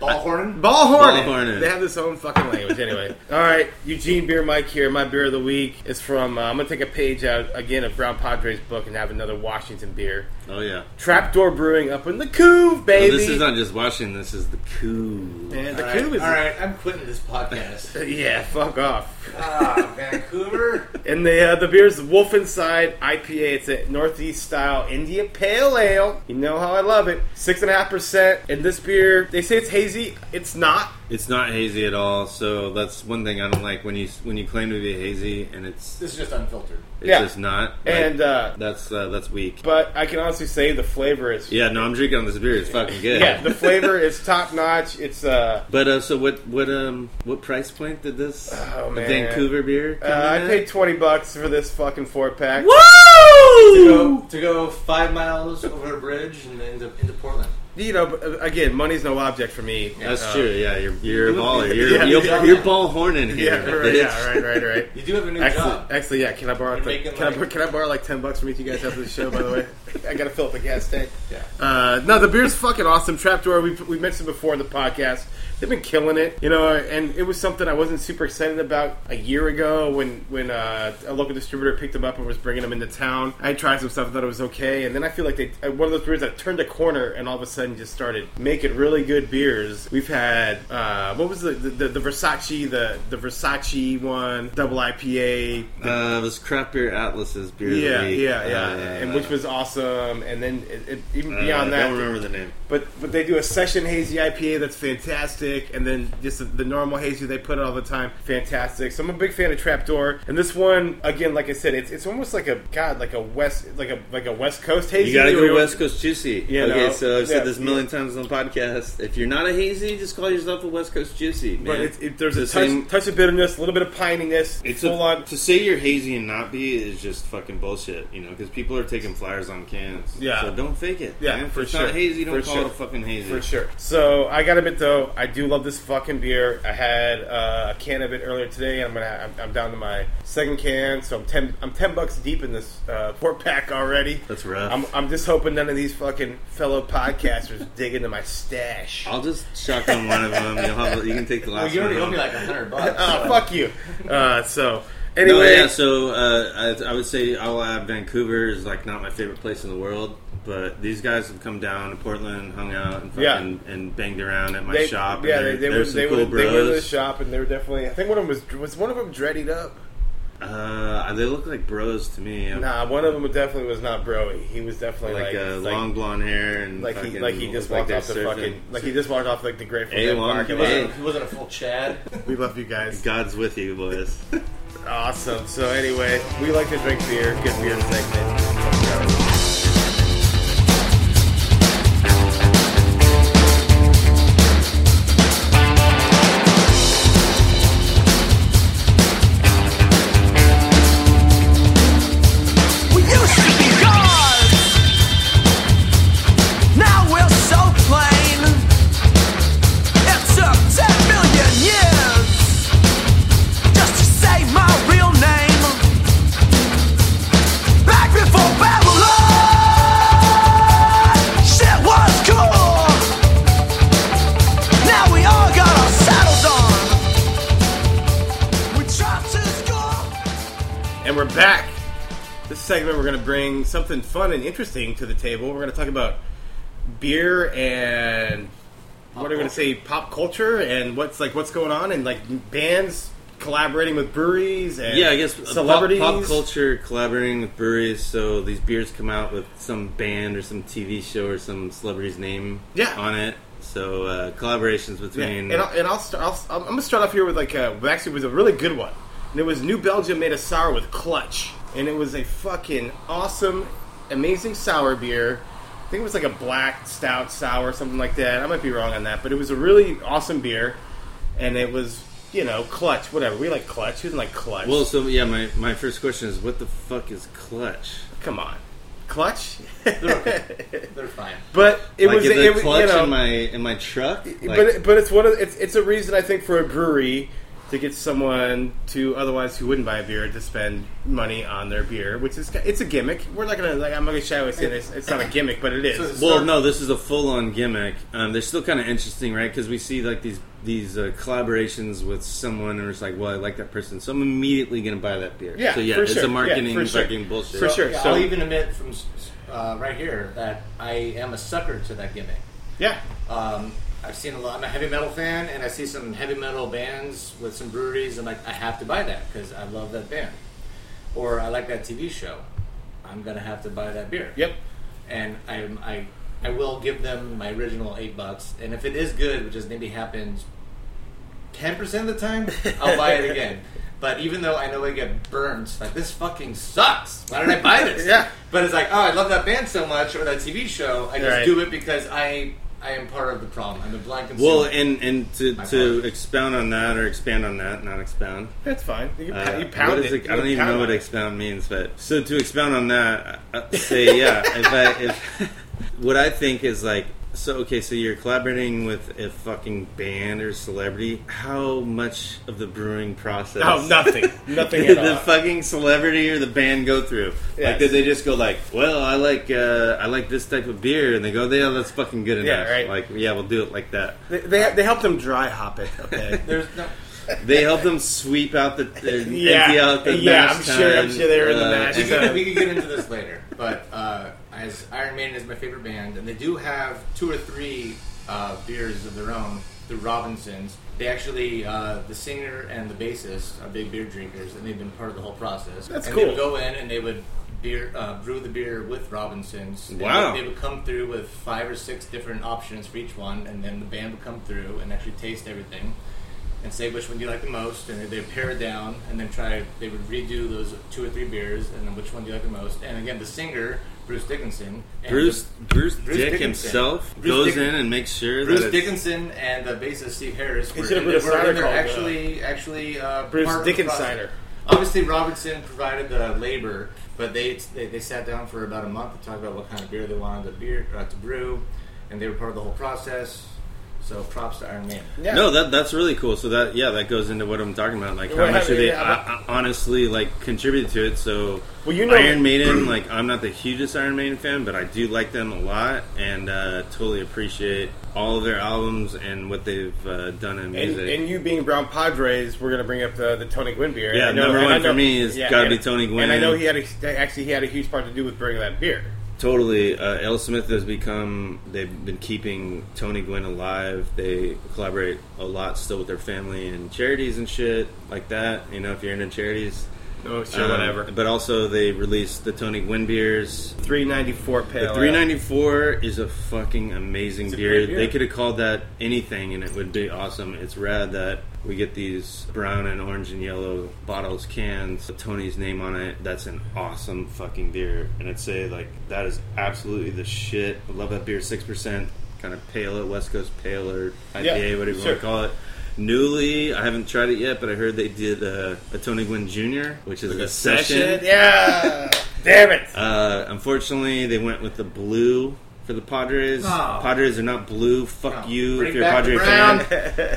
Ballhorn. Ballhorn. Ballhorn. They have this own fucking language. Anyway, all right. Eugene Beer Mike here. My beer of the week is from. Uh, I'm gonna take a page out again of Brown Padre's book and have another Washington beer. Oh yeah. Trapdoor Brewing up in the Couve, baby. Oh, this is not just Washington. This is the Couve. Man, the all Couve right, is. All right, I'm quitting this podcast. Yeah, fuck off. Ah, oh, Vancouver. And the uh, the beer is Wolf Inside I P A. It's a Northeast style India Pale Ale. You know how I love it. Six and a half percent. And this beer, they say it's hazy. It's not. It's not hazy at all. So that's one thing I don't like when you when you claim to be hazy and it's this is just unfiltered. It's yeah. just not. Like, and uh, that's uh, that's weak. But I can honestly say the flavor is. Yeah, no, I'm drinking on this beer. It's fucking good. Yeah, the flavor is top notch. It's uh. But uh, so what what um what price point did this oh, man. Vancouver beer? Uh, I at? paid twenty bucks for this fucking four pack. Woo! To go, to go five miles over a bridge and then into, into Portland. You know, but again, money's no object for me. Yeah, that's uh, true. Yeah, you're you're a baller. You're yeah, you're, yeah. you're ball horning here. Yeah, right, yeah, right, right, right. You do have a new actually, job. Actually, yeah. Can I borrow? The, can like, I can I borrow like ten bucks from each of you guys after the show? By the way. I gotta fill up the gas tank. Yeah. Uh, no, the beer's fucking awesome. Trapdoor, we we mentioned before in the podcast. They've been killing it, you know, and it was something I wasn't super excited about a year ago when, when uh, a local distributor picked them up and was bringing them into town. I tried some stuff and thought it was okay, and then I feel like they one of those beers that turned a corner and all of a sudden just started making really good beers. We've had, uh, what was the the, the, the Versace, the, the Versace one, double I P A. The, uh, it was Craft Beer Atlas's beer. Yeah, yeah, yeah, uh, and which was awesome, and then it, it, even beyond uh, that. I don't remember the name. But, but they do a Session Hazy I P A that's fantastic. And then just the, the normal hazy they put all the time, fantastic. So I'm a big fan of Trapdoor, and this one again, like I said, it's it's almost like a god, like a west, like a like a West Coast hazy. You gotta go West Coast juicy. You okay, know? So I've yeah, said this a million yeah. times on the podcast. If you're not a hazy, just call yourself a West Coast juicy. Man. But it's, it, there's it's a the touch, same, touch of bitterness, a little bit of pininess. It's full a, on. To say you're hazy and not be is just fucking bullshit, you know, because people are taking flyers on cans. Yeah, so don't fake it. Yeah, man. For it's sure. Not hazy, don't for call sure. it a fucking hazy. For sure. So I gotta admit though, I do. Love this fucking beer. I had uh, a can of it earlier today, and I'm gonna I'm, I'm down to my second can, so I'm ten I'm ten bucks deep in this uh, four pack already. That's rough. I'm, I'm just hoping none of these fucking fellow podcasters dig into my stash. I'll just shotgun one of them. You'll have, you can take the last. Well, you already owe me like a hundred bucks. Oh so. Fuck you. Uh, so. Anyway, no, yeah, so uh, I, I would say I'll add Vancouver is like not my favorite place in the world, but these guys have come down to Portland, hung out, and fucking, yeah. and banged around at my they, shop. Yeah, they, they were some they cool were, bros. They went to the shop, and they were definitely. I think one of them was was one of them dreaded up. Uh, they look like bros to me. I'm, nah, one of them definitely was not broy. He was definitely like, like uh, long like, blonde hair and like he like he just walked like off the fucking like he just walked off like the Grateful Dead. He wasn't, wasn't a full Chad. We love you guys. God's with you, boys. Awesome. So anyway, we like to drink beer. Good beer segment. We used to be gods. Now we're so plain. It took ten million years just to save my. And we're back. This segment, we're going to bring something fun and interesting to the table. We're going to talk about beer and pop what are we going to say, pop culture, and what's like what's going on, and like bands collaborating with breweries and yeah, I guess celebrities. Pop, pop culture collaborating with breweries. So these beers come out with some band or some T V show or some celebrity's name yeah. on it. So uh, collaborations between yeah. and, I'll, and I'll, start, I'll I'm going to start off here with like a, actually with a really good one. And it was New Belgium made a sour with Clutch. And it was a fucking awesome, amazing sour beer. I think it was like a black stout sour, something like that. I might be wrong on that. But it was a really awesome beer. And it was, you know, Clutch, whatever. We like Clutch. Who doesn't like Clutch? Well, so, yeah, my, my first question is, what the fuck is Clutch? Come on. Clutch? They're okay. They're fine. But it like was... Is it, it Clutch you know, in, my, in my truck? Like, but but it's, one of, it's, it's a reason, I think, for a brewery... to get someone to otherwise who wouldn't buy a beer to spend money on their beer, which is it's a gimmick. We're not gonna like I'm not gonna shy away saying this. It's not a gimmick, but it is. So well, no, this is a full on gimmick. Um, they're still kind of interesting, right? Because we see like these these uh, collaborations with someone, and it's like, well, I like that person, so I'm immediately gonna buy that beer. Yeah, so yeah, for it's sure. a marketing yeah, sure. fucking bullshit. For sure. So, yeah, so I'll even admit from uh, right here that I am a sucker to that gimmick. Yeah. Um, I've seen a lot. I'm a heavy metal fan, and I see some heavy metal bands with some breweries. I'm like, I have to buy that because I love that band, or I like that T V show. I'm gonna have to buy that beer. Yep. And I, I, I will give them my original eight bucks. And if it is good, which is maybe happens ten percent of the time, I'll buy it again. But even though I know I get burnt, like this fucking sucks. Why did I buy this? Yeah. But it's like, oh, I love that band so much, or that T V show. I just right. do it because I. I am part of the problem. I'm a blind consumer. Well, and, and to, to expound on that or expand on that, not expound. That's fine. You, can, uh, you pound it. it. I don't even know what expound means, but so to expound on that, I'd say yeah. if I, if what I think is like So, okay, so you're collaborating with a fucking band or celebrity. How much of the brewing process... Oh, nothing. Nothing at all. Did the fucking celebrity or the band go through? Yes. Like, did they just go like, well, I like uh, I like this type of beer, and they go, yeah, that's fucking good enough. Yeah, right. Like, yeah, we'll do it like that. They they, they helped them dry hop it, okay? There's no... They helped them sweep out the... Yeah, empty out the yeah I'm sure, I'm sure they were uh, in the match. We could, we could get into this later, but... Uh, As Iron Maiden is my favorite band, and they do have two or three uh, beers of their own through Robinson's. They actually, uh, the singer and the bassist are big beer drinkers, and they've been part of the whole process. That's and cool. And they would go in and they would beer uh, brew the beer with Robinson's. Wow. They would, they would come through with five or six different options for each one, and then the band would come through and actually taste everything and say which one do you like the most, and they pair it down, and then try. They would redo those two or three beers, and then which one do you like the most. And again, the singer... Bruce Dickinson. And Bruce Bruce, Bruce Dick Dickinson. himself Bruce goes Dick, in and makes sure Bruce that Bruce Dickinson and the bassist Steve Harris were, in, were in there actually, actually uh, Bruce Dickinsider. Obviously, Robinson provided the labor, but they, they they sat down for about a month to talk about what kind of beer they wanted to, beer, uh, to brew, and they were part of the whole process. So props to Iron Man. Yeah. No, that that's really cool. So that yeah, that goes into what I'm talking about. Like how much do they yeah, I, I honestly like contribute to it? So well, you know, Iron Maiden, like I'm not the hugest Iron Maiden fan, but I do like them a lot and uh, totally appreciate all of their albums and what they've uh, done in music. And, and you being Brown Padres, we're going to bring up the, the Tony Gwynn beer. Yeah, I know, number one I know, for me is yeah, got to be Tony Gwynn. And I know he had a, actually he had a huge part to do with brewing that beer. Totally. Uh, L. Smith has become, they've been keeping Tony Gwynn alive. They collaborate a lot still with their family and charities and shit like that. You know, if you're into charities. Oh, sure, um, whatever. But also they released the Tony Gwynn beers. three ninety-four Pale Ale. The three ninety-four is a fucking amazing it's beer. A beer. They could have called that anything and it would be awesome. It's rad that we get these brown and orange and yellow bottles, cans, with Tony's name on it. That's an awesome fucking beer. And I'd say, like, that is absolutely the shit. I love that beer. six percent kind of pale, West Coast pale or I P A, yeah, whatever you sure. want to call it. Newly, I haven't tried it yet, but I heard they did a, a Tony Gwynn Junior, which is like a session. session. Yeah! Damn it! Uh, unfortunately, they went with the blue... For the Padres, oh. Padres are not blue. Fuck no. you Bring if you're a Padre fan.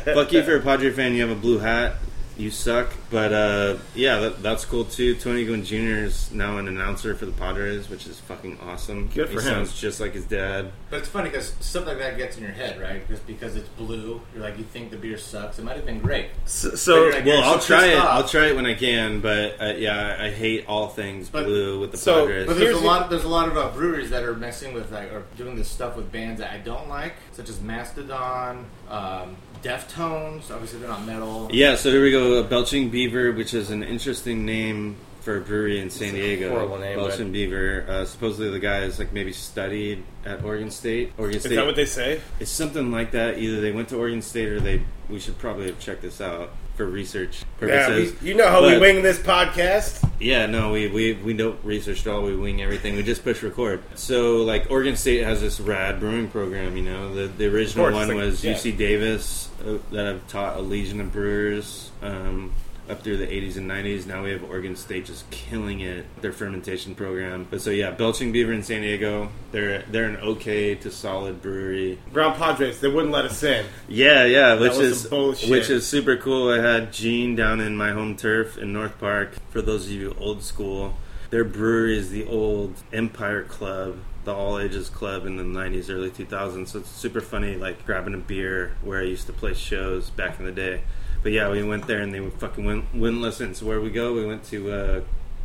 Fuck you if you're a Padre fan. You have a blue hat. You suck. But uh, yeah, that, that's cool too. Tony Gwynn Junior is now an announcer for the Padres, which is fucking awesome. Good for he him. Sounds just like his dad. But it's funny because stuff like that gets in your head, right? Just because it's blue, you're like you think the beer sucks. It might have been great. So, so like, well, I'll try it. Off. I'll try it when I can. But uh, yeah, I hate all things but, blue with the so, Padres. But there's a lot. There's a lot of uh, breweries that are messing with like or doing this stuff with bands that I don't like, such as Mastodon. Um, Deftones, obviously they're not metal. Yeah, so here we go. Belching Beaver, which is an interesting name for a brewery in San Diego. Horrible name. Belching Beaver. Uh, supposedly the guy is like maybe studied at Oregon State. Oregon State. Is that what they say? It's something like that. Either they went to Oregon State or they. We should probably have checked this out for research purposes. Yeah, we, you know how but, we wing this podcast. Yeah, no, we, we we don't research at all. We wing everything. We just push record. So, like, Oregon State has this rad brewing program, you know. The, the original course, one like, was yeah. U C Davis uh, that have taught a legion of brewers um, up through the eighties and nineties. Now we have Oregon State just killing it, their fermentation program. But so, yeah, Belching Beaver in San Diego, they're they're an okay to solid brewery. Brown Padres, they wouldn't let us in. Yeah, yeah, which is... Which is super cool. I had Gene down in my home turf in North Park. For those of you old school, their brewery is the old Empire Club, the all ages club in the nineties, early two thousands. So it's super funny, like grabbing a beer where I used to play shows back in the day. But yeah, we went there and they fucking went, wouldn't listen. So where we go, we went to uh,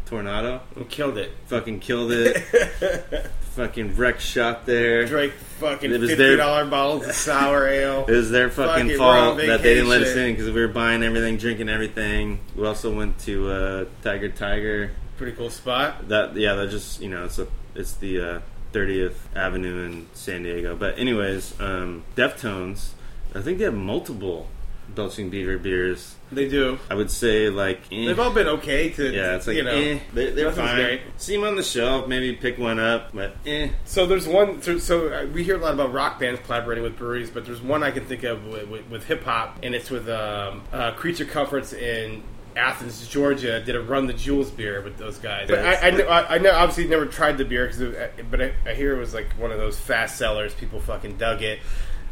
Tornado. We killed it. Fucking killed it. Fucking wreck shop there. Drake fucking fifty dollar their, bottles of sour ale. It was their fucking, fucking fault that they didn't let us in because we were buying everything, drinking everything. We also went to uh, Tiger Tiger. Pretty cool spot. That yeah, that just you know it's a it's the uh, thirtieth Avenue in San Diego. But anyways, um, Deftones. I think they have multiple Belching Beaver beers. They do. I would say, like... Eh. They've all been okay to, yeah, it's like, you know... Eh. They, they're fine. Great. See them on the shelf, maybe pick one up, but eh. So there's one... So, so we hear a lot about rock bands collaborating with breweries, but there's one I can think of with, with, with hip-hop, and it's with um, uh, Creature Comforts in Athens, Georgia, did a Run the Jewels beer with those guys. But I, I, know, I, I know, obviously never tried the beer, cause it, but I, I hear it was like one of those fast sellers. People fucking dug it.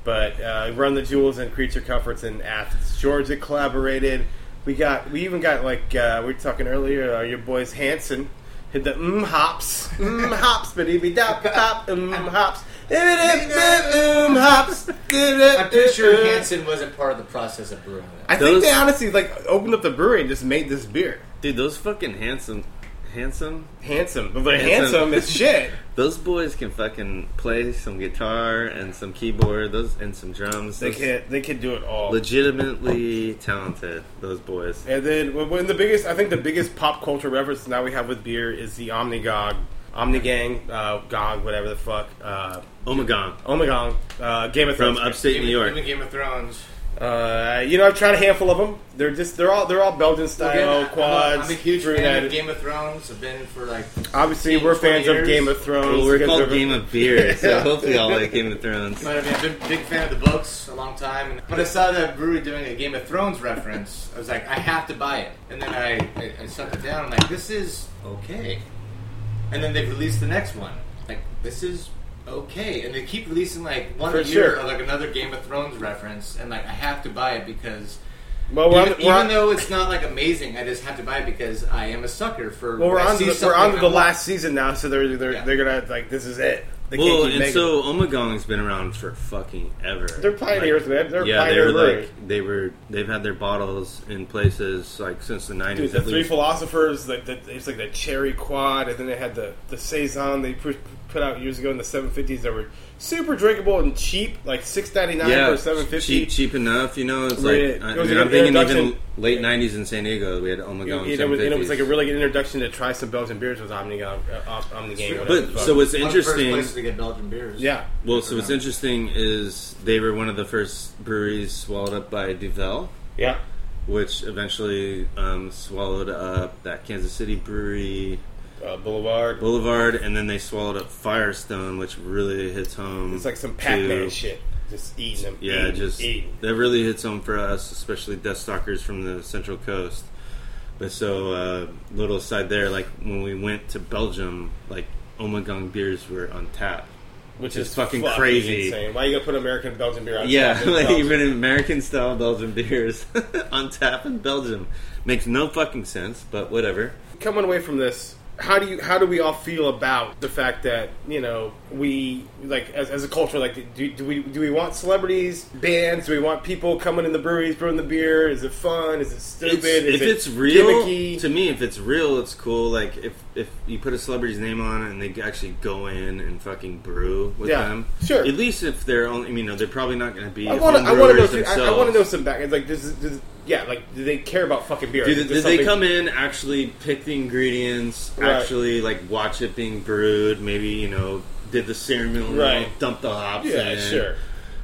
But uh, Run the Jewels and Creature Comforts in Athens, Georgia collaborated. We got, we even got like, uh, we were talking earlier, uh, your boys Hanson hit the mm hops, mm hops, but he be dop dop mm hops. I'm pretty sure Hanson wasn't part of the process of brewing that. I those, think they honestly like opened up the brewery and just made this beer. Dude, those fucking handsome, handsome, handsome, but handsome, handsome is shit. Those boys can fucking play some guitar and some keyboard, those and some drums. They can, they can do it all. Legitimately talented, those boys. And then when the biggest, I think the biggest pop culture reference now we have with beer is the Ommegang. Ommegang, uh, Gog, whatever the fuck. Uh, Ommegang. Ommegang. Uh, Game of Thrones. From upstate New York. From Game of Thrones. Uh, you know, I've tried a handful of them. They're just, they're all, they're all Belgian style Again, quads. I'm a, I'm a huge fan added. of Game of Thrones. I've been for like. Obviously, we're fans years. of Game of Thrones. Well, we're called Game of Beer, so hopefully, y'all like Game of Thrones. But, I mean, I've been a big fan of the books a long time. But I saw that brewery doing a Game of Thrones reference. I was like, I have to buy it. And then I, I, I sucked it down. I'm like, this is okay. And then they've released the next one. Like, this is okay. And they keep releasing, like, one For a year sure. or, like, another Game of Thrones reference. And, like, I have to buy it because... Well, we're even, on, we're even on, though it's not like amazing, I just have to buy it because I am a sucker for. Well, we're on to the, we're on to the last season now, so they're they're yeah. they're gonna like this is it. They well, and making. so Omegang's been around for fucking ever. They're pioneers, like, man. They're yeah, pioneers. They were like they were. They've had their bottles in places like since the nineties. The Three Philosophers, like the, it's like the Cherry Quad, and then they had the the saison they put out years ago in the seven fifties that were super drinkable and cheap, like six ninety nine yeah, or seven fifty. Cheap, cheap enough, you know. It's right. like I, it was I mean, I'm thinking even late nineties in San Diego, we had Ommegang. It, it, was, it was like a really good introduction to try some Belgian beers with Ommegang. Uh, Ommegang. But so, so what's interesting? One of the first places to get Belgian beers. Yeah. Well, so what's interesting is they were one of the first breweries swallowed up by Duvel. Yeah. Which eventually um, swallowed up that Kansas City brewery. Uh, Boulevard, Boulevard, and then they swallowed up Firestone, which really hits home. It's like some Pac-Man shit, just eating them. Yeah, eating, just eating. That really hits home for us, especially Death Stalkers from the Central Coast. But so, uh, little aside there, like when we went to Belgium, like Ommegang beers were on tap, which, which is, is fucking, fucking crazy. Insane. Why are you gonna put American Belgian beer on? Yeah, tap like even American style Belgian beers on tap in Belgium makes no fucking sense, but whatever. Coming away from this. How do you? How do we all feel about the fact that, you know, we like as, as a culture, like do, do we do we want celebrities, bands? Do we want people coming in the breweries, brewing the beer? Is it fun? Is it stupid? It's, Is if it it's real, gimmicky? To me, if it's real, it's cool. Like if, if you put a celebrity's name on it and they actually go in and fucking brew with yeah, them, sure. At least if they're only, you know, they're probably not going to be. I want to know. I, I want to know some back. It's like this. this Yeah, like, do they care about fucking beer? Did, did they come in, actually pick the ingredients, right. actually, like, watch it being brewed, maybe, you know, did the ceremonial, right. dump the hops yeah, in. Yeah, sure.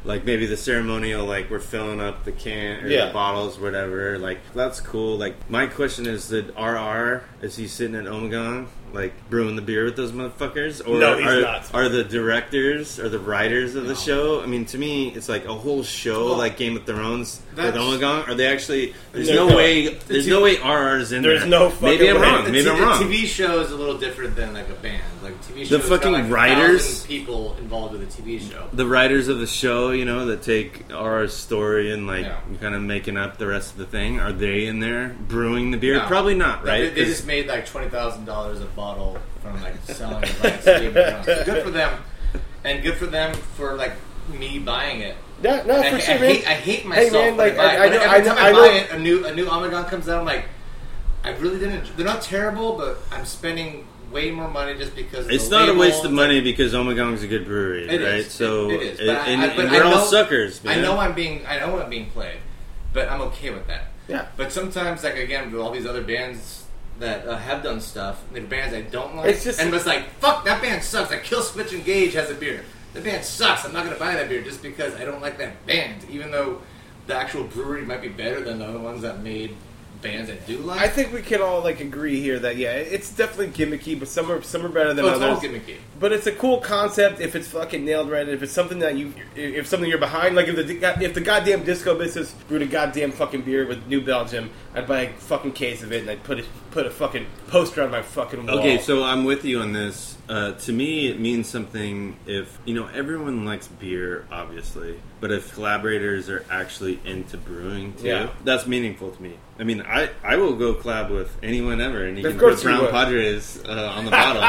Like, maybe the ceremonial, like, we're filling up the can, or yeah. the bottles, whatever. Like, that's cool. Like, my question is, did R R, is he sitting at Ommegang, like, brewing the beer with those motherfuckers? Or no, he's are, not. Are the directors, or the writers of no. the show? I mean, to me, it's like a whole show, well, like Game of Thrones with Ommegang. Are they actually, there's no, no way, there's the no way R R's in there. There's no fucking Maybe I'm way. wrong, maybe t- I'm wrong. The T V show is a little different than, like, a band. Like, T V shows the fucking got, like, writers, people involved with the T V show. The writers of the show, you know, that take R R's story and, like, yeah. kind of making up the rest of the thing. Are they in there brewing the beer? No. Probably not, right? They, they just made, like, twenty thousand dollars a bottle from, like, selling advice. Good for them. And good for them for, like, me buying it. Yeah, no, and for I, sure, I, man. Hate, I hate myself. Hey, man, like, I, I, I know, every time I, know, I buy I it, a new, a new Ommegang comes out, I'm like, I really didn't... They're not terrible, but I'm spending... way more money just because it's not label. a waste of money because Ommegang's a good brewery, it right? Is. So it, it is, but, it, I, and, I, but and we're I know, all suckers. Man. I know I'm being, I know I'm being played, but I'm okay with that. Yeah. But sometimes, like again, with all these other bands that uh, have done stuff, they're bands I don't like, it's just, and it's like, fuck, that band sucks. Like Kill Switch Engage has a beer. The band sucks. I'm not gonna buy that beer just because I don't like that band, even though the actual brewery might be better than the other ones that made bands that do live. I think we can all like agree here that yeah, it's definitely gimmicky, but some are some are better than oh, others. It's all gimmicky. But it's a cool concept if it's fucking nailed right. And if it's something that you, if something you're behind, like if the if the goddamn disco business brewed a goddamn fucking beer with New Belgium, I'd buy a fucking case of it and I'd put it put a fucking poster on my fucking wall. Okay, so I'm with you on this. Uh, to me, it means something if you know everyone likes beer, obviously. But if collaborators are actually into brewing too, yeah. that's meaningful to me. I mean, I, I will go collab with anyone ever, and you of can put Brown Padres uh, on the bottle.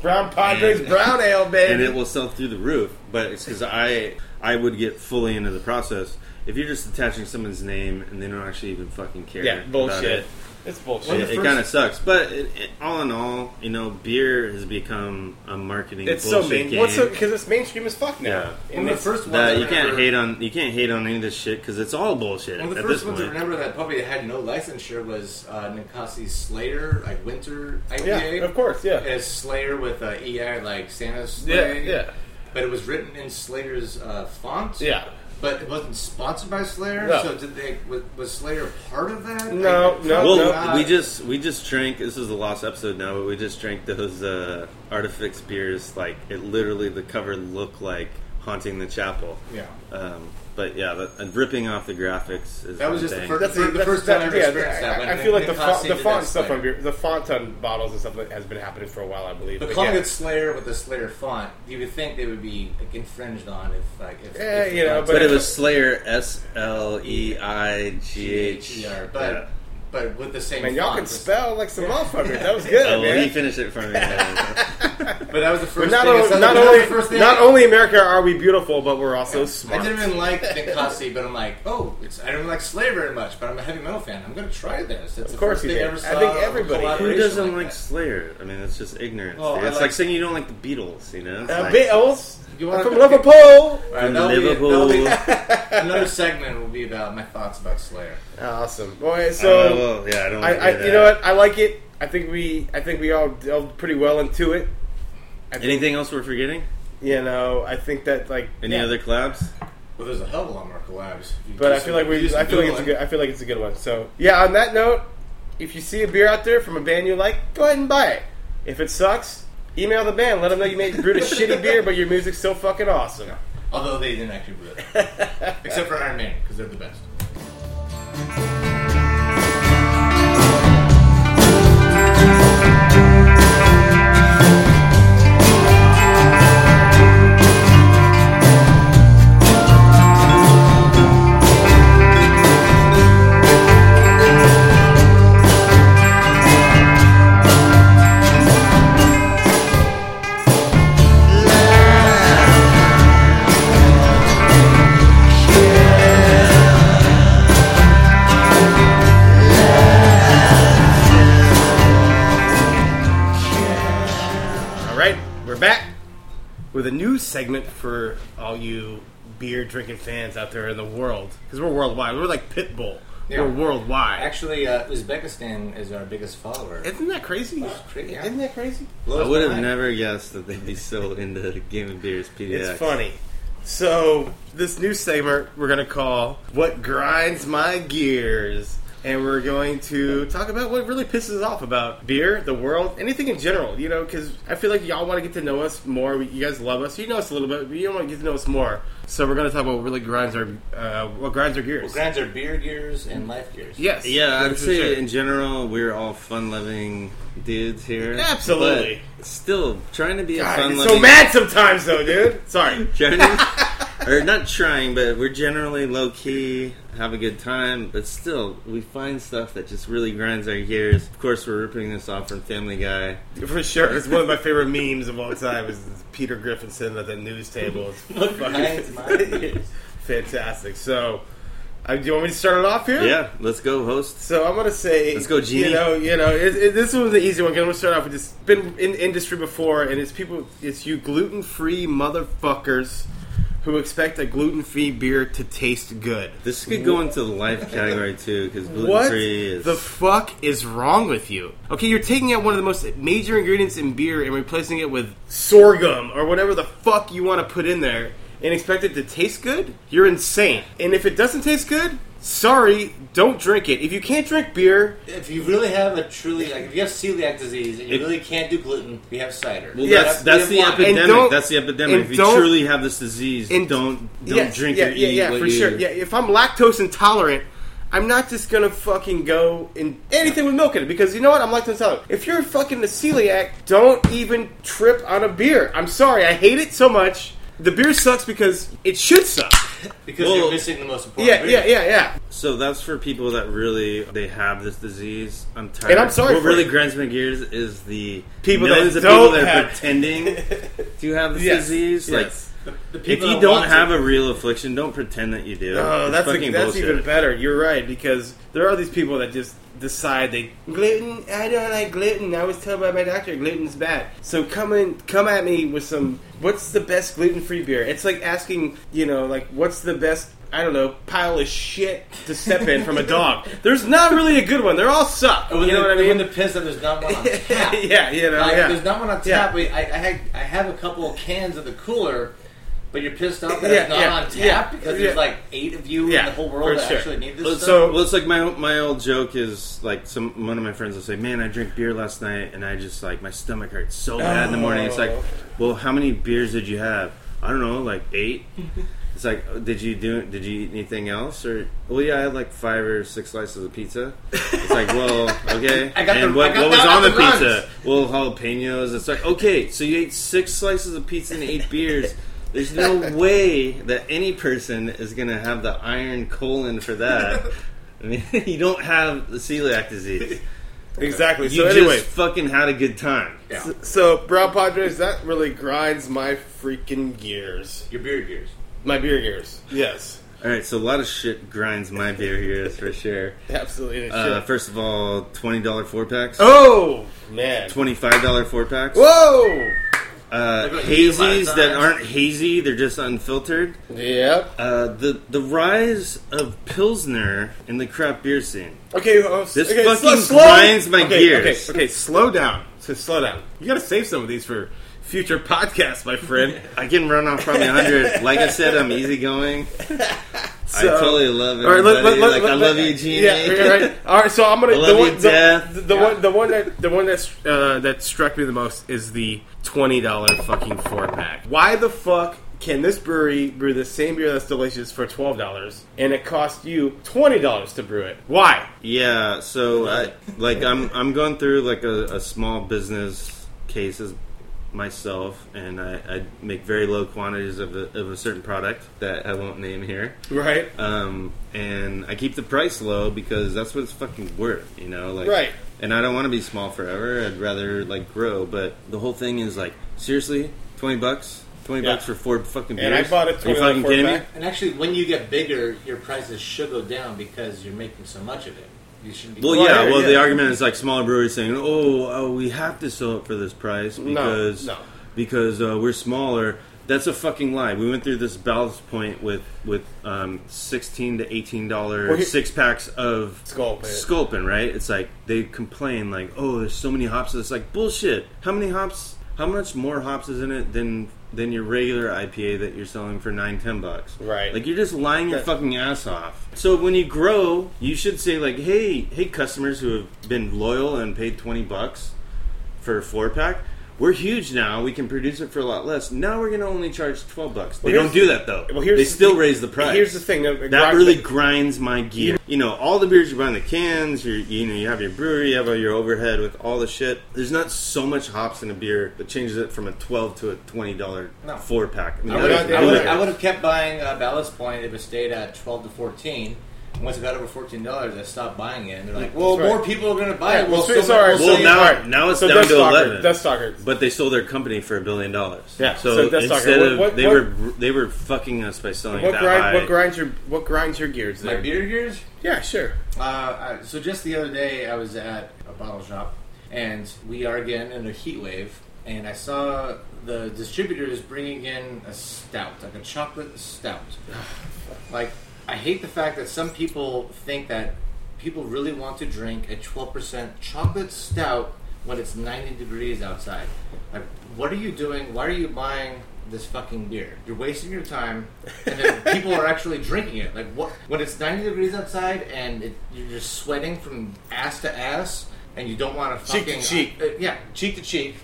Brown Padres, and, brown ale, baby, and it will sell through the roof. But it's because I I would get fully into the process. If you're just attaching someone's name and they don't actually even fucking care, yeah, bullshit. About it, it's bullshit. It, it kind of sucks, but it, it, all in all, you know, beer has become a marketing. It's bullshit so main, game because it's mainstream as fuck now. Yeah. One of the first ones that you can't hate on. You can't hate on any of this shit because it's all bullshit. One of the first ones point. I remember that probably had no licensure was uh, Nikasi's Slayer, like Winter I P A. Yeah, of course, yeah. As Slayer with uh, E I, like Santa's. Yeah, yeah. But it was written in Slayer's uh, font. Yeah. But it wasn't sponsored by Slayer, no. so did they? Was, was Slayer part of that? No, like, no. Well, no. we just we just drank. This is the last episode now, but we just drank those uh, Artifix beers. Like it literally, the cover looked like Haunting the Chapel. Yeah. Um, but yeah, the, and ripping off the graphics is that was just thing. The first, that's the, the first that's, time that, I ever yeah, experienced that. I, I feel like the font, the font stuff Slayer. On beer, the font on bottles and stuff like, has been happening for a while, I believe. But, but calling yeah. it Slayer with the Slayer font, you would think they would be like, infringed on if like if, yeah, if you know. But, but it was Slayer S L E I G H E R. But yeah. but with the same. Man, y'all can spell like some motherfuckers. That was good. Oh, man. He finished it for me. But that was the first. But not thing. Only, not, only, the first thing. Not only America are we beautiful, but we're also yeah. smart. I didn't even like Ninkasi, but I'm like, oh, it's, I don't like Slayer very much, but I'm a heavy metal fan. I'm going to try this. It's of course, you did. I think everybody who doesn't like, like Slayer. I mean, it's just ignorance. Oh, it's like, like saying you don't like the Beatles. You know, uh, like, Beatles. You I'm from Liverpool. Right, from Liverpool. Be, be, another segment will be about my thoughts about Slayer. Awesome. Boy, so uh, well, yeah, I don't. I, I, you know what? I like it. I think we. I think we all delved pretty well into it. I Anything think, else we're forgetting? You know, I think that like any yeah. other collabs. Well, there's a hell of a lot more collabs. But I feel like we. I feel like it's a good. I feel like it's a good one. So yeah. On that note, if you see a beer out there from a band you like, go ahead and buy it. If it sucks, email the band. Let them know you made brewed a shitty beer, but your music's so fucking awesome. No. Although they didn't actually brew it, except for Iron Maiden because they're the best. With a new segment for all you beer drinking fans out there in the world, because we're worldwide. We're like Pitbull. Yeah. We're worldwide. Actually, uh, Uzbekistan is our biggest follower. Isn't that crazy? Wow. crazy yeah. Isn't that crazy? Blows I would have mind. Never guessed that they'd be so into Game of Beers P D X. It's funny. So this new segment we're going to call "What Grinds My Gears." And we're going to talk about what really pisses us off about beer, the world, anything in general, you know, because I feel like y'all want to get to know us more. You guys love us. You know us a little bit, but you don't want to get to know us more. So we're going to talk about what really grinds our, uh, what grinds our gears. What grinds our beer gears and life gears. Yes. Yeah, I'd say sure. in general, we're all fun-loving dudes here. Absolutely. Still, trying to be God, a fun-loving... so mad sometimes, though, dude. Sorry. Or not trying, but we're generally low-key, have a good time, but still, we find stuff that just really grinds our gears. Of course, we're ripping this off from Family Guy. For sure. It's one of my favorite memes of all time is Peter Griffin sitting at the news table. It's fucking fantastic. So, uh, do you want me to start it off here? Yeah, let's go, host. So, I'm going to say... Let's go, Genie. You know, you know it, it, this was the easy one, because I'm going to start off with this. Been in the industry before, and it's people... It's you gluten-free motherfuckers... who expect a gluten-free beer to taste good. This could go into the life category, too, because gluten-free is... What the fuck is wrong with you? Okay, you're taking out one of the most major ingredients in beer and replacing it with sorghum or whatever the fuck you want to put in there and expect it to taste good? You're insane. And if it doesn't taste good, Sorry, don't drink it. If you can't drink beer... If you really have a truly... like, if you have celiac disease and you if, really can't do gluten, we have cider. Well, yes, that's, that's, the that's the epidemic. That's the epidemic. If you truly have this disease, and don't don't yes, drink yeah, or yeah, eat yeah, what for you sure. eat. Yeah, if I'm lactose intolerant, I'm not just going to fucking go in anything with milk in it. Because you know what? I'm lactose intolerant. If you're fucking a celiac, don't even trip on a beer. I'm sorry. I hate it so much. The beer sucks because it should suck. Because well, you're missing the most important yeah, beer. Yeah, yeah, yeah. So that's for people that really, they have this disease. I'm tired. And I'm sorry What for really you. grinds my gears is the people millions that of people that are pretending to have this yes, disease. Yes. Like, the, the if you don't have to. a real affliction, don't pretend that you do. Oh, it's that's a, that's bullshit. Even better. You're right, because there are these people that just... decide they gluten. I don't like gluten. I was told by my doctor gluten's bad. So come in, come at me with some. What's the best gluten-free beer? It's like asking, you know, like what's the best? I don't know, pile of shit to step in from a dog. There's not really a good one. They're all suck. You know what I mean? When the piss that there's not one on tap. yeah, you know, like, yeah. There's not one on tap. Yeah. I, I had, I have a couple of cans of the cooler. But you're pissed off that yeah, it's not yeah, on tap yeah, because yeah. there's like eight of you yeah, in the whole world that sure. actually need this well, stuff. So, well, it's like my my old joke is like some one of my friends will say, "Man, I drank beer last night and I just like my stomach hurts so bad oh. in the morning." It's like, well, how many beers did you have? I don't know, like eight. It's like, did you do? Did you eat anything else? Or well, yeah, I had like five or six slices of pizza. It's like, well, okay. I got and the, what, I got what was on the, the pizza? Well, jalapenos. It's like, okay, so you ate six slices of pizza and eight beers. There's no way that any person is going to have the iron colon for that. I mean, you don't have the celiac disease. Exactly. You so anyway, just fucking had a good time. Yeah. So, so, Brown Padres, that really grinds my freaking gears. Your beer gears. My beer gears. Yes. All right. So a lot of shit grinds my beer gears for sure. Absolutely. Uh, first of all, twenty dollars four packs. Oh man. twenty-five dollars four packs. Whoa. Uh, hazies that aren't hazy, they're just unfiltered. Yep. Uh, the the rise of Pilsner in the craft beer scene. Okay, uh, this okay, fucking slow, grinds my okay, gears. Okay, okay, slow down. So slow down. You gotta save some of these for future podcasts, my friend. I can run off probably one hundred. Like I said, I'm easygoing. So, I totally love it. Right, let, let, let, like let, I love let, you, Genie. Yeah, right, right. All right, so I'm gonna. I love the one, you, Death. The, the, the yeah. one, the one that, the one that's uh, that struck me the most is the twenty dollar fucking four pack. Why the fuck can this brewery brew the same beer that's delicious for twelve dollars and it costs you twenty dollars to brew it? Why? Yeah, so I, like I'm I'm going through like a, a small business cases. myself, and I, I make very low quantities of a, of a certain product that I won't name here. Right. Um, and I keep the price low because that's what it's fucking worth, you know? Like, right. And I don't want to be small forever. I'd rather, like, grow. But the whole thing is, like, seriously? twenty bucks? twenty yeah. bucks for four fucking beers? And I bought it. Are you fucking kidding me? And actually, when you get bigger, your prices should go down because you're making so much of it. You be well, yeah, well, yeah. the argument is like smaller breweries saying, oh, oh, we have to sell it for this price because no, no. because uh, we're smaller. That's a fucking lie. We went through this balance point with, with um, sixteen to eighteen dollars well, six-packs of Sculpin. Sculpin, right? It's like they complain like, oh, there's so many hops. It's like, bullshit. How many hops? How much more hops is in it than... than your regular I P A that you're selling for nine, ten bucks. Right. Like, you're just lying your fucking ass off. So when you grow, you should say, like, hey, hey, customers who have been loyal and paid twenty bucks for a four-pack, we're huge now. We can produce it for a lot less. Now we're going to only charge twelve bucks. They well, don't do that, though. Well, here's they still the, raise the price. Here's the thing. That, that really the, grinds my gear. You know, all the beers you buy in the cans, you're, you know, you have your brewery, you have your overhead with all the shit. There's not so much hops in a beer that changes it from a twelve to a twenty dollars no. four-pack. I, mean, I, I would have kept buying uh, Ballast Point if it stayed at twelve to fourteen. Once it got over fourteen dollars, I stopped buying it. And they're like, well, right. more people are going to buy it. Right, well, so sorry, well so now, right. now it's so down to eleven. Death Stalker. But they sold their company for a billion dollars. Yeah. So, so instead of, what, what, they, what, were, they were fucking us by selling what that grind, high. What grinds your, what grinds your gears there? My beer gears? Yeah, sure. Uh, I, so just the other day, I was at a bottle shop, and we are again in a heat wave, and I saw the distributors bringing in a stout, like a chocolate stout. Like... I hate the fact that some people think that people really want to drink a twelve percent chocolate stout when it's ninety degrees outside. Like, what are you doing? Why are you buying this fucking beer. You're wasting your time, and then people are actually drinking it. Like, what? When it's ninety degrees outside and it, you're just sweating from ass to ass, and you don't want to fucking... Cheek to cheek. Uh, yeah, cheek to cheek.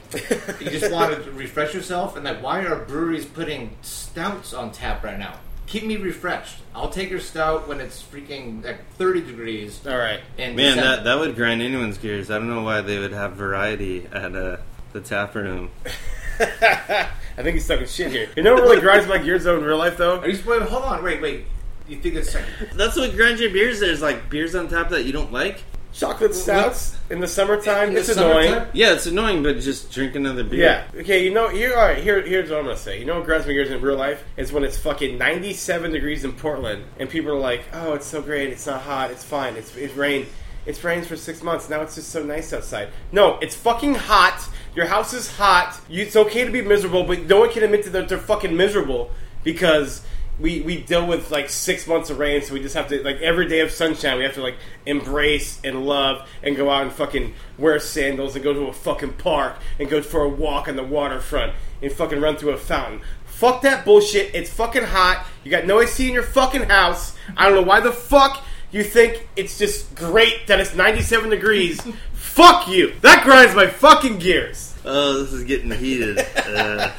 You just want to refresh yourself, and like, why are breweries putting stouts on tap right now? Keep me refreshed. I'll take your stout when it's freaking like thirty degrees. All right. Man, December. that that would grind anyone's gears. I don't know why they would have variety at uh, the tap room. I think he's stuck with shit here. You know what really grinds my gears though in real life though? Are you spoiling? Hold on, wait, wait. You think it's... That's what grinds your beers. There's like beers on tap that you don't like. Chocolate stouts what? in the summertime. In it's the summertime? annoying. Yeah, it's annoying, but just drink another beer. Yeah. Okay, you know, you all right, here, here's what I'm going to say. You know what grinds my gears in real life? It's when it's fucking ninety-seven degrees in Portland, and people are like, oh, it's so great, it's not hot, it's fine, it's it rained. It's rained for six months, now it's just so nice outside. No, it's fucking hot, your house is hot, you, it's okay to be miserable, but no one can admit that they're, they're fucking miserable, because... We we deal with, like, six months of rain, so we just have to, like, every day of sunshine, we have to, like, embrace and love and go out and fucking wear sandals and go to a fucking park and go for a walk on the waterfront and fucking run through a fountain. Fuck that bullshit. It's fucking hot. You got no A C in your fucking house. I don't know why the fuck you think it's just great that it's ninety-seven degrees. Fuck you. That grinds my fucking gears. Oh, this is getting heated. Uh.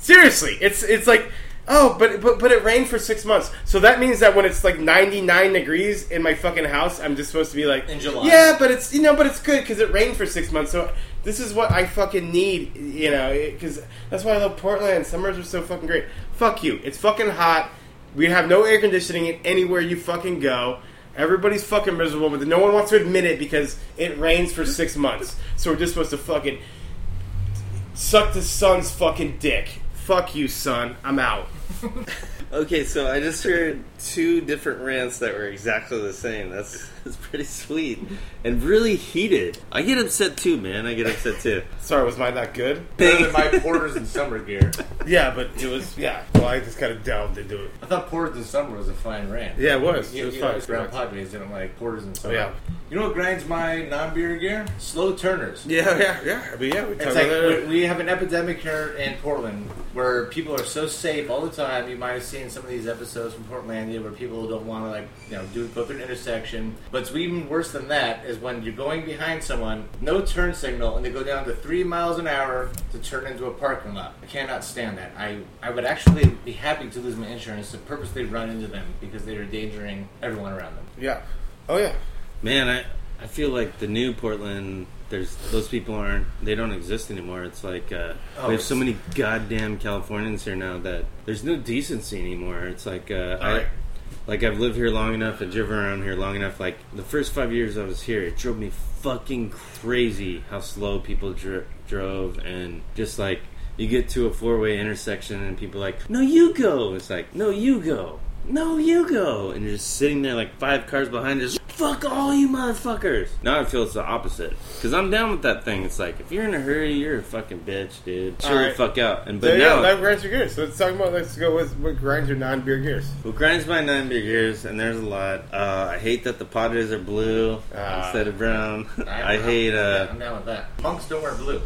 Seriously. It's it's like... Oh, but, but but it rained for six months. So that means that when it's like ninety-nine degrees in my fucking house, I'm just supposed to be like... In July. Yeah, but it's, you know, but it's good because it rained for six months. So this is what I fucking need, you know, because that's why I love Portland. Summers are so fucking great. Fuck you. It's fucking hot. We have no air conditioning anywhere you fucking go. Everybody's fucking miserable, but no one wants to admit it because it rains for six months. So we're just supposed to fucking suck the sun's fucking dick. Fuck you, son. I'm out. Okay, so I just heard two different rants that were exactly the same. That's that's pretty sweet and really heated. I get upset too, man. I get upset than Sorry, was mine not good? Better than my porters and summer gear. Yeah, but it was. Yeah, well, I just kind of delved into it. I thought porters and summer was a fine rant. Yeah, it was. You, it was you fine. Know, Brown Padre didn't like porters and summer. Oh, yeah. You know what grinds my non-beer gear? Slow turners. Yeah, yeah, yeah. I mean, yeah. We it's like we have an epidemic here in Portland where people are so safe all the time. You might have seen some of these episodes from Portlandia where people don't want to, like, you know, do go through an intersection. But it's even worse than that is when you're going behind someone, no turn signal, and they go down to three miles an hour to turn into a parking lot. I cannot stand that. I, I would actually be happy to lose my insurance to purposely run into them because they're endangering everyone around them. Yeah. Oh, yeah. Man, I, I feel like the new Portland, there's those people aren't, they don't exist anymore. It's like, uh, oh, we have so many goddamn Californians here now that there's no decency anymore. It's like, uh, I, right. like I've lived here long enough and driven around here long enough. Like, the first five years I was here, it drove me fucking crazy how slow people dri- drove and just like, you get to a four-way intersection and people are like, no, you go. It's like, no, you go. No, you go. And you're just sitting there like five cars behind us. Fuck all you motherfuckers. Now I feel it's the opposite. Because I'm down with that thing. It's like, if you're in a hurry, you're a fucking bitch, dude. Chill right. the fuck out. And But so, now, yeah, that grinds your gears. So let's talk about, let's go with what grinds your non-beer gears. What grinds my non-beer gears, and there's a lot. Uh, I hate that the Padres are blue uh, instead of brown. I, I hate... Uh, I'm down with that. Monks don't wear blue.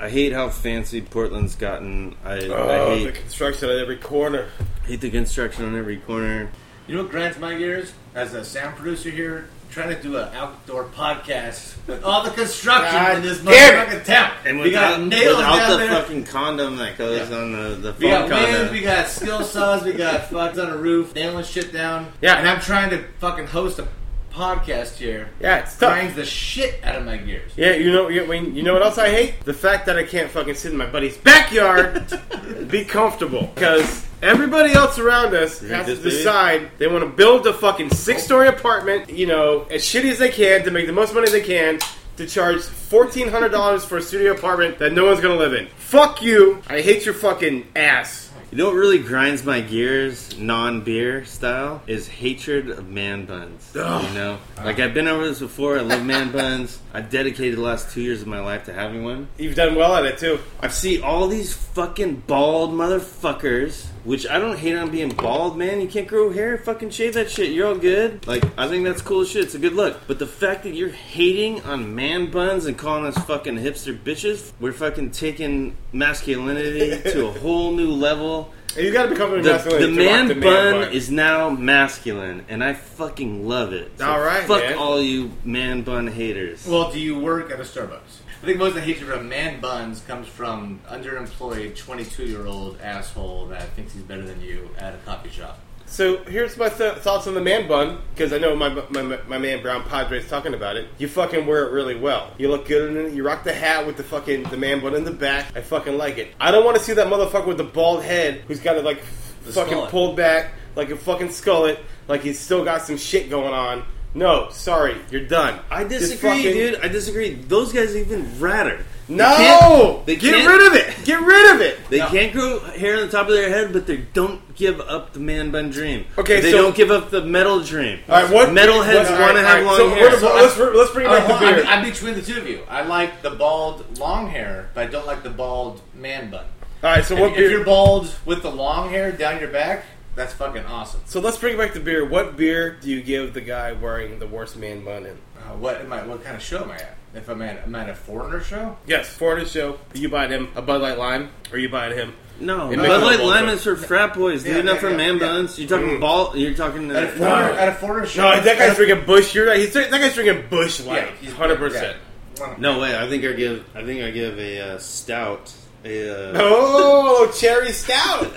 I hate how fancy Portland's gotten. I, oh, I hate the construction on every corner. Hate the construction on every corner. You know what grinds my gears? As a sound producer here, trying to do an outdoor podcast with all the construction God in this motherfucking town. And we without, got nails without down the there. Fucking condom that goes yeah. on the, the phone. We got winds, we got skill saws, we got fucks on a roof, nailing shit down. Yeah. And I'm trying to fucking host a podcast here. Yeah, it's tough. Grinds the shit out of my gears. Yeah, you know, you know what else I hate? The fact that I can't fucking sit in my buddy's backyard and be comfortable. Because everybody else around us has to decide they want to build a fucking six-story apartment, you know, as shitty as they can to make the most money they can to charge fourteen hundred dollars for a studio apartment that no one's going to live in. Fuck you. I hate your fucking ass. You know what really grinds my gears, non-beer style, is hatred of man buns. Ugh. You know? Like, I've been over this before. I love man buns. I've dedicated the last two years of my life to having one. You've done well at it, too. I see all these fucking bald motherfuckers Which I don't hate on being bald, man. You can't grow hair. Fucking shave that shit. You're all good. Like, I think that's cool as shit. It's a good look. But the fact that you're hating on man buns and calling us fucking hipster bitches, we're fucking taking masculinity to a whole new level. And you gotta become a masculine. The, the man, man bun, bun is now masculine, and I fucking love it. So all right, fuck man. all you man bun haters. Well, do you work at a Starbucks? I think most of the hatred of man buns comes from underemployed twenty-two-year-old asshole that thinks he's better than you at a coffee shop. So here's my th- thoughts on the man bun, because I know my, my my man Brown Padre is talking about it. You fucking wear it really well. You look good in it. You rock the hat with the fucking the man bun in the back. I fucking like it. I don't want to see that motherfucker with the bald head who's got it like the fucking skullet. pulled back, like a fucking skullet, like he's still got some shit going on. No, sorry, you're done. I disagree, fucking... dude. I disagree. Those guys even rather. No! They Get rid of it! Get rid of it! They no. can't grow hair on the top of their head, but they don't give up the man bun dream. Okay, They so, don't give up the metal dream. All right, what... Metalheads want to have right, long so hair. So let's, let's bring it back to beer. I'm between the two of you. I like the bald, long hair, but I don't like the bald man bun. All right, so if, what beer... If you're bald with the long hair down your back... That's fucking awesome. So let's bring back the beer. What beer do you give the guy wearing the worst man bun in? Uh, what am I? What kind of show am I at? If I'm at, am I at a foreigner show? Yes, foreigner show. You buy him a Bud Light Lime, or you buy him? No, Bud Light Lime is for frat boys. Dude, yeah, not yeah, for yeah, man yeah. buns. You're talking mm. ball. You're talking at a foreigner, at a foreigner show. No, that guy's drinking Bush. You're right. He's that guy's drinking Bush Light. Yeah, one hundred percent. Yeah. No way. I think I give. I think I give a uh, stout. A, uh, oh, cherry stout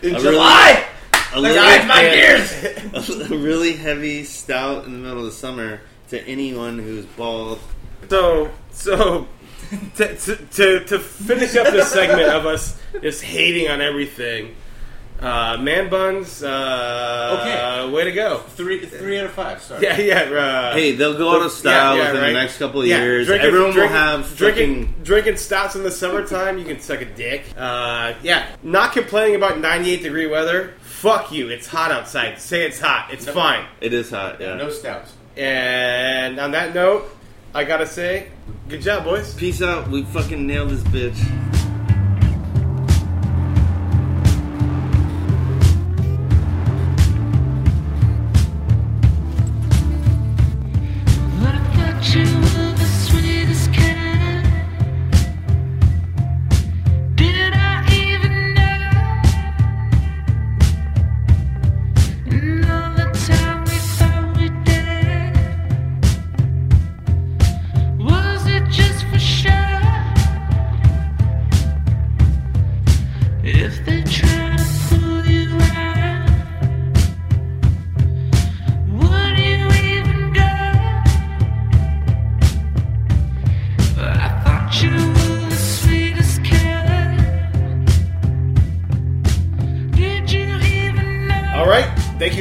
in I July. Really, A little, my ears. a really heavy stout in the middle of the summer to anyone who's bald. So, so to, to, to finish up this segment of us just hating on everything, uh, man buns, uh, okay. way to go. Three three out of five, sorry. Yeah, yeah. Uh, hey, they'll go out of style yeah, yeah, within right. the next couple of yeah, years. Drinking, Everyone drinking, will have drinking, fucking... drinking stouts in the summertime, you can suck a dick. Uh, yeah, not complaining about ninety-eight degree weather. Fuck you, it's hot outside. Say it's hot. It's no, fine. It is hot, yeah. No stouts. And on that note, I gotta say, good job, boys. Peace out. We fucking nailed this bitch.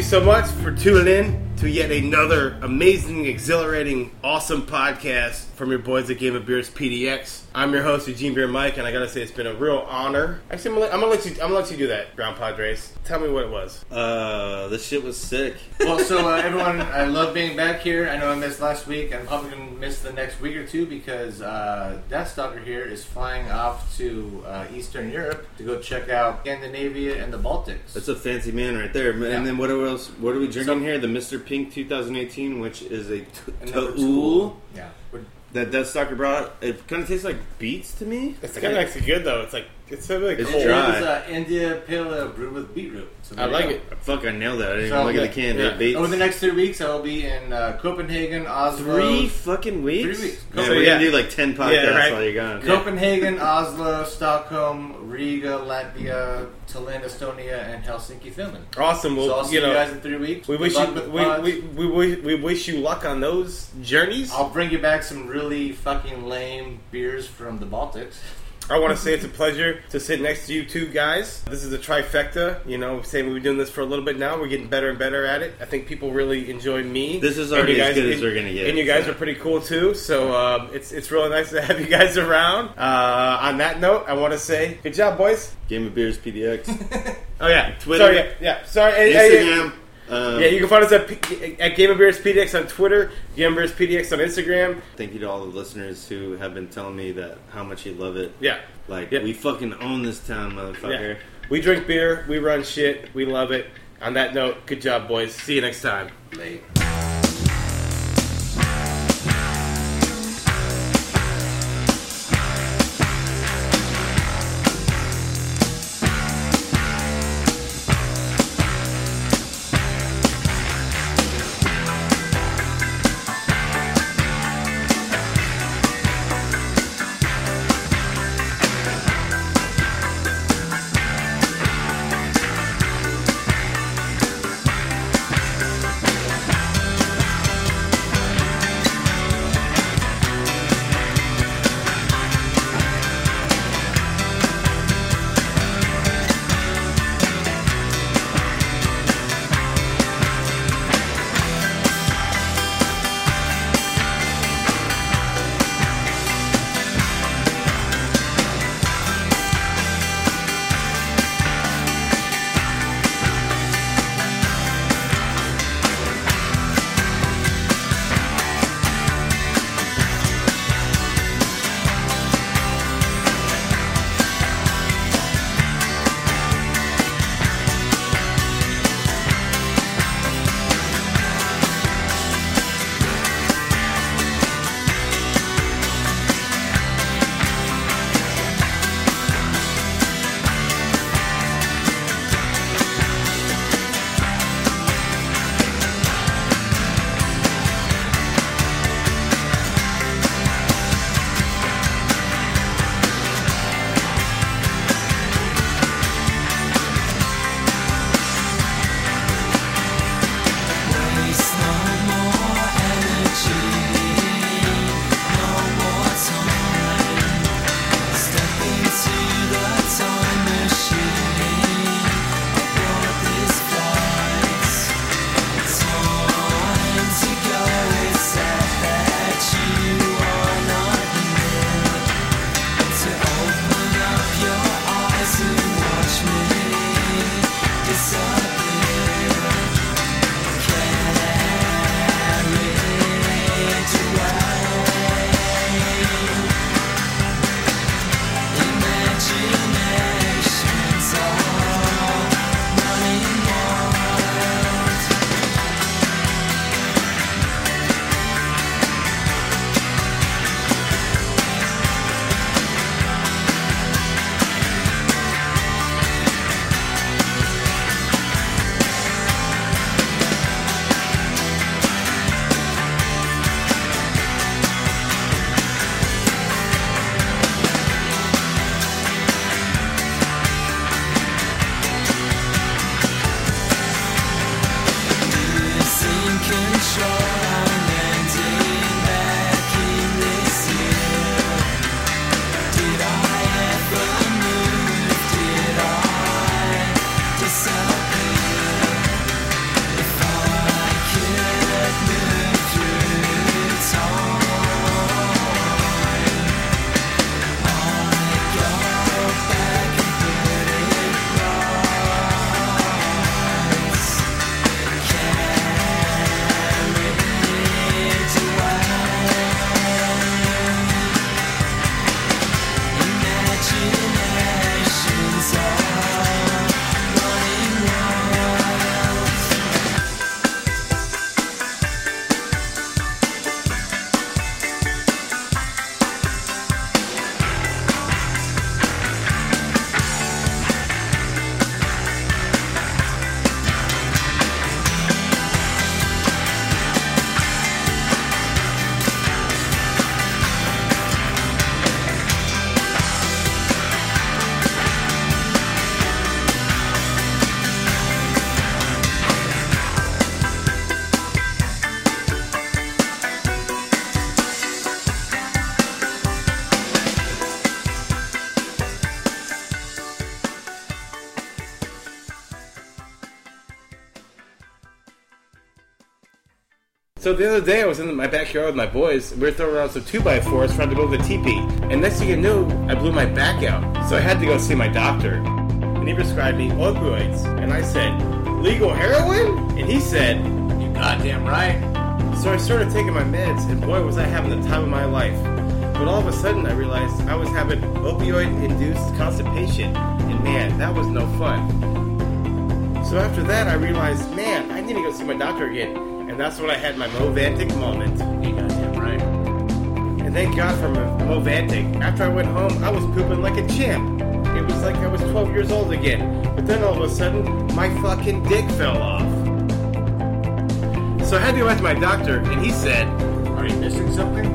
So much for tuning in to yet another amazing, exhilarating, awesome podcast from your boys at Game of Beers P D X. I'm your host, Eugene Beer Mike, and I gotta say it's been a real honor. Actually, I'm gonna, I'm gonna let you. I'm gonna let you do that, Brown Padres. Tell me what it was. Uh, this shit was sick. Well, so uh, everyone, I love being back here. I know I missed last week. I'm probably gonna miss the next week or two because uh, Death Stalker here is flying off to uh, Eastern Europe to go check out Scandinavia and the Baltics. That's a fancy man right there. Yeah. And then what else? What are we drinking so, here? The Mister Pink twenty eighteen, which is a Tool. Yeah. That Death Stalker brought, it kind of tastes like beets to me. It's kind of actually good though. It's like it's really it's cold. Dry. It's uh, India Pale Ale brewed with beetroot. So I like it. Fuck, I nailed that. I didn't so even look at the can. Yeah. Beets. Over the next three weeks, I will be in uh, Copenhagen, Oslo. Three fucking weeks. Three weeks. Yeah, Copenhagen. We're gonna do like ten podcasts yeah, right. while you're gone. Copenhagen, Oslo, Stockholm, Riga, Latvia, Tallinn, Estonia, and Helsinki, Finland. Awesome. Well, so I'll see you, know, you guys in three weeks. We wish you we, we, we, we wish you luck on those journeys. I'll bring you back some really fucking lame beers from the Baltics. I want to say it's a pleasure to sit next to you two guys. This is a trifecta. You know, saying we've been doing this for a little bit now. We're getting better and better at it. I think people really enjoy me. This is already guys, as good as we're going to get. And you guys so. are pretty cool, too. So um, it's it's really nice to have you guys around. Uh, on that note, I want to say, good job, boys. Game of Beers P D X. Oh, yeah. Twitter. Sorry, yeah. yeah. Sorry. Instagram. Um, yeah, you can find us at, P- at Game of Beers P D X on Twitter, Game of Beers P D X on Instagram. Thank you to all the listeners who have been telling me that how much you love it. Yeah. Like, yeah. we fucking own this town, motherfucker. Yeah. We drink beer. We run shit. We love it. On that note, good job, boys. See you next time. Late. So the other day I was in my backyard with my boys. We were throwing around some two by fours trying to build a teepee. And next thing you knew, I blew my back out. So I had to go see my doctor. And he prescribed me opioids. And I said, legal heroin? And he said, you goddamn right. So I started taking my meds, and boy was I having the time of my life. But all of a sudden, I realized I was having opioid-induced constipation, and man, that was no fun. So after that, I realized, man, I need to go see my doctor again, and that's when I had my Movantic moment. You goddamn right. And thank God for my Movantic. After I went home, I was pooping like a champ. It was like I was twelve years old again. But then all of a sudden, my fucking dick fell off. So I had to go back to my doctor, and he said, "Are you missing something?"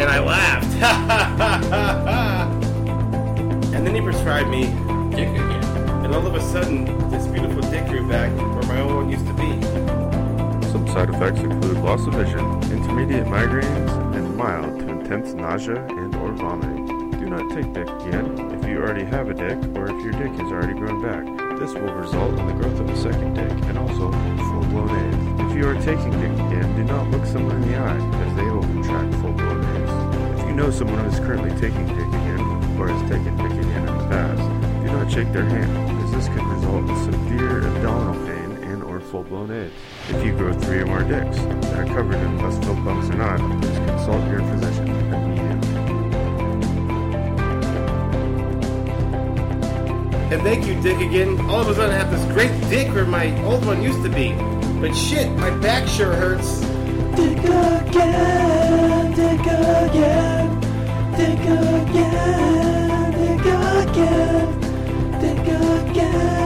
And I laughed. Ha ha ha ha. And then he prescribed me dick again. And all of a sudden, this beautiful dick grew back where my old one used to be. Some side effects include loss of vision, intermediate migraines, and mild to intense nausea and or vomiting. Do not take dick yet if you already have a dick or if your dick has already grown back. This will result in the growth of a second dick and also full-blown AIDS. If you are taking dick again, do not look someone in the eye, as they will contract full-blown AIDS. If you know someone who is currently taking dick again, or has taken dick again in the past, do not shake their hand, as this could result in severe abdominal pain and or full-blown AIDS. If you grow three or more dicks that are covered in pus-filled bumps or not, please consult your physician immediately. And thank you, Dick, again. All of a sudden I have this great dick where my old one used to be. But shit, my back sure hurts. Dick again, dick again, dick again, dick again, dick again.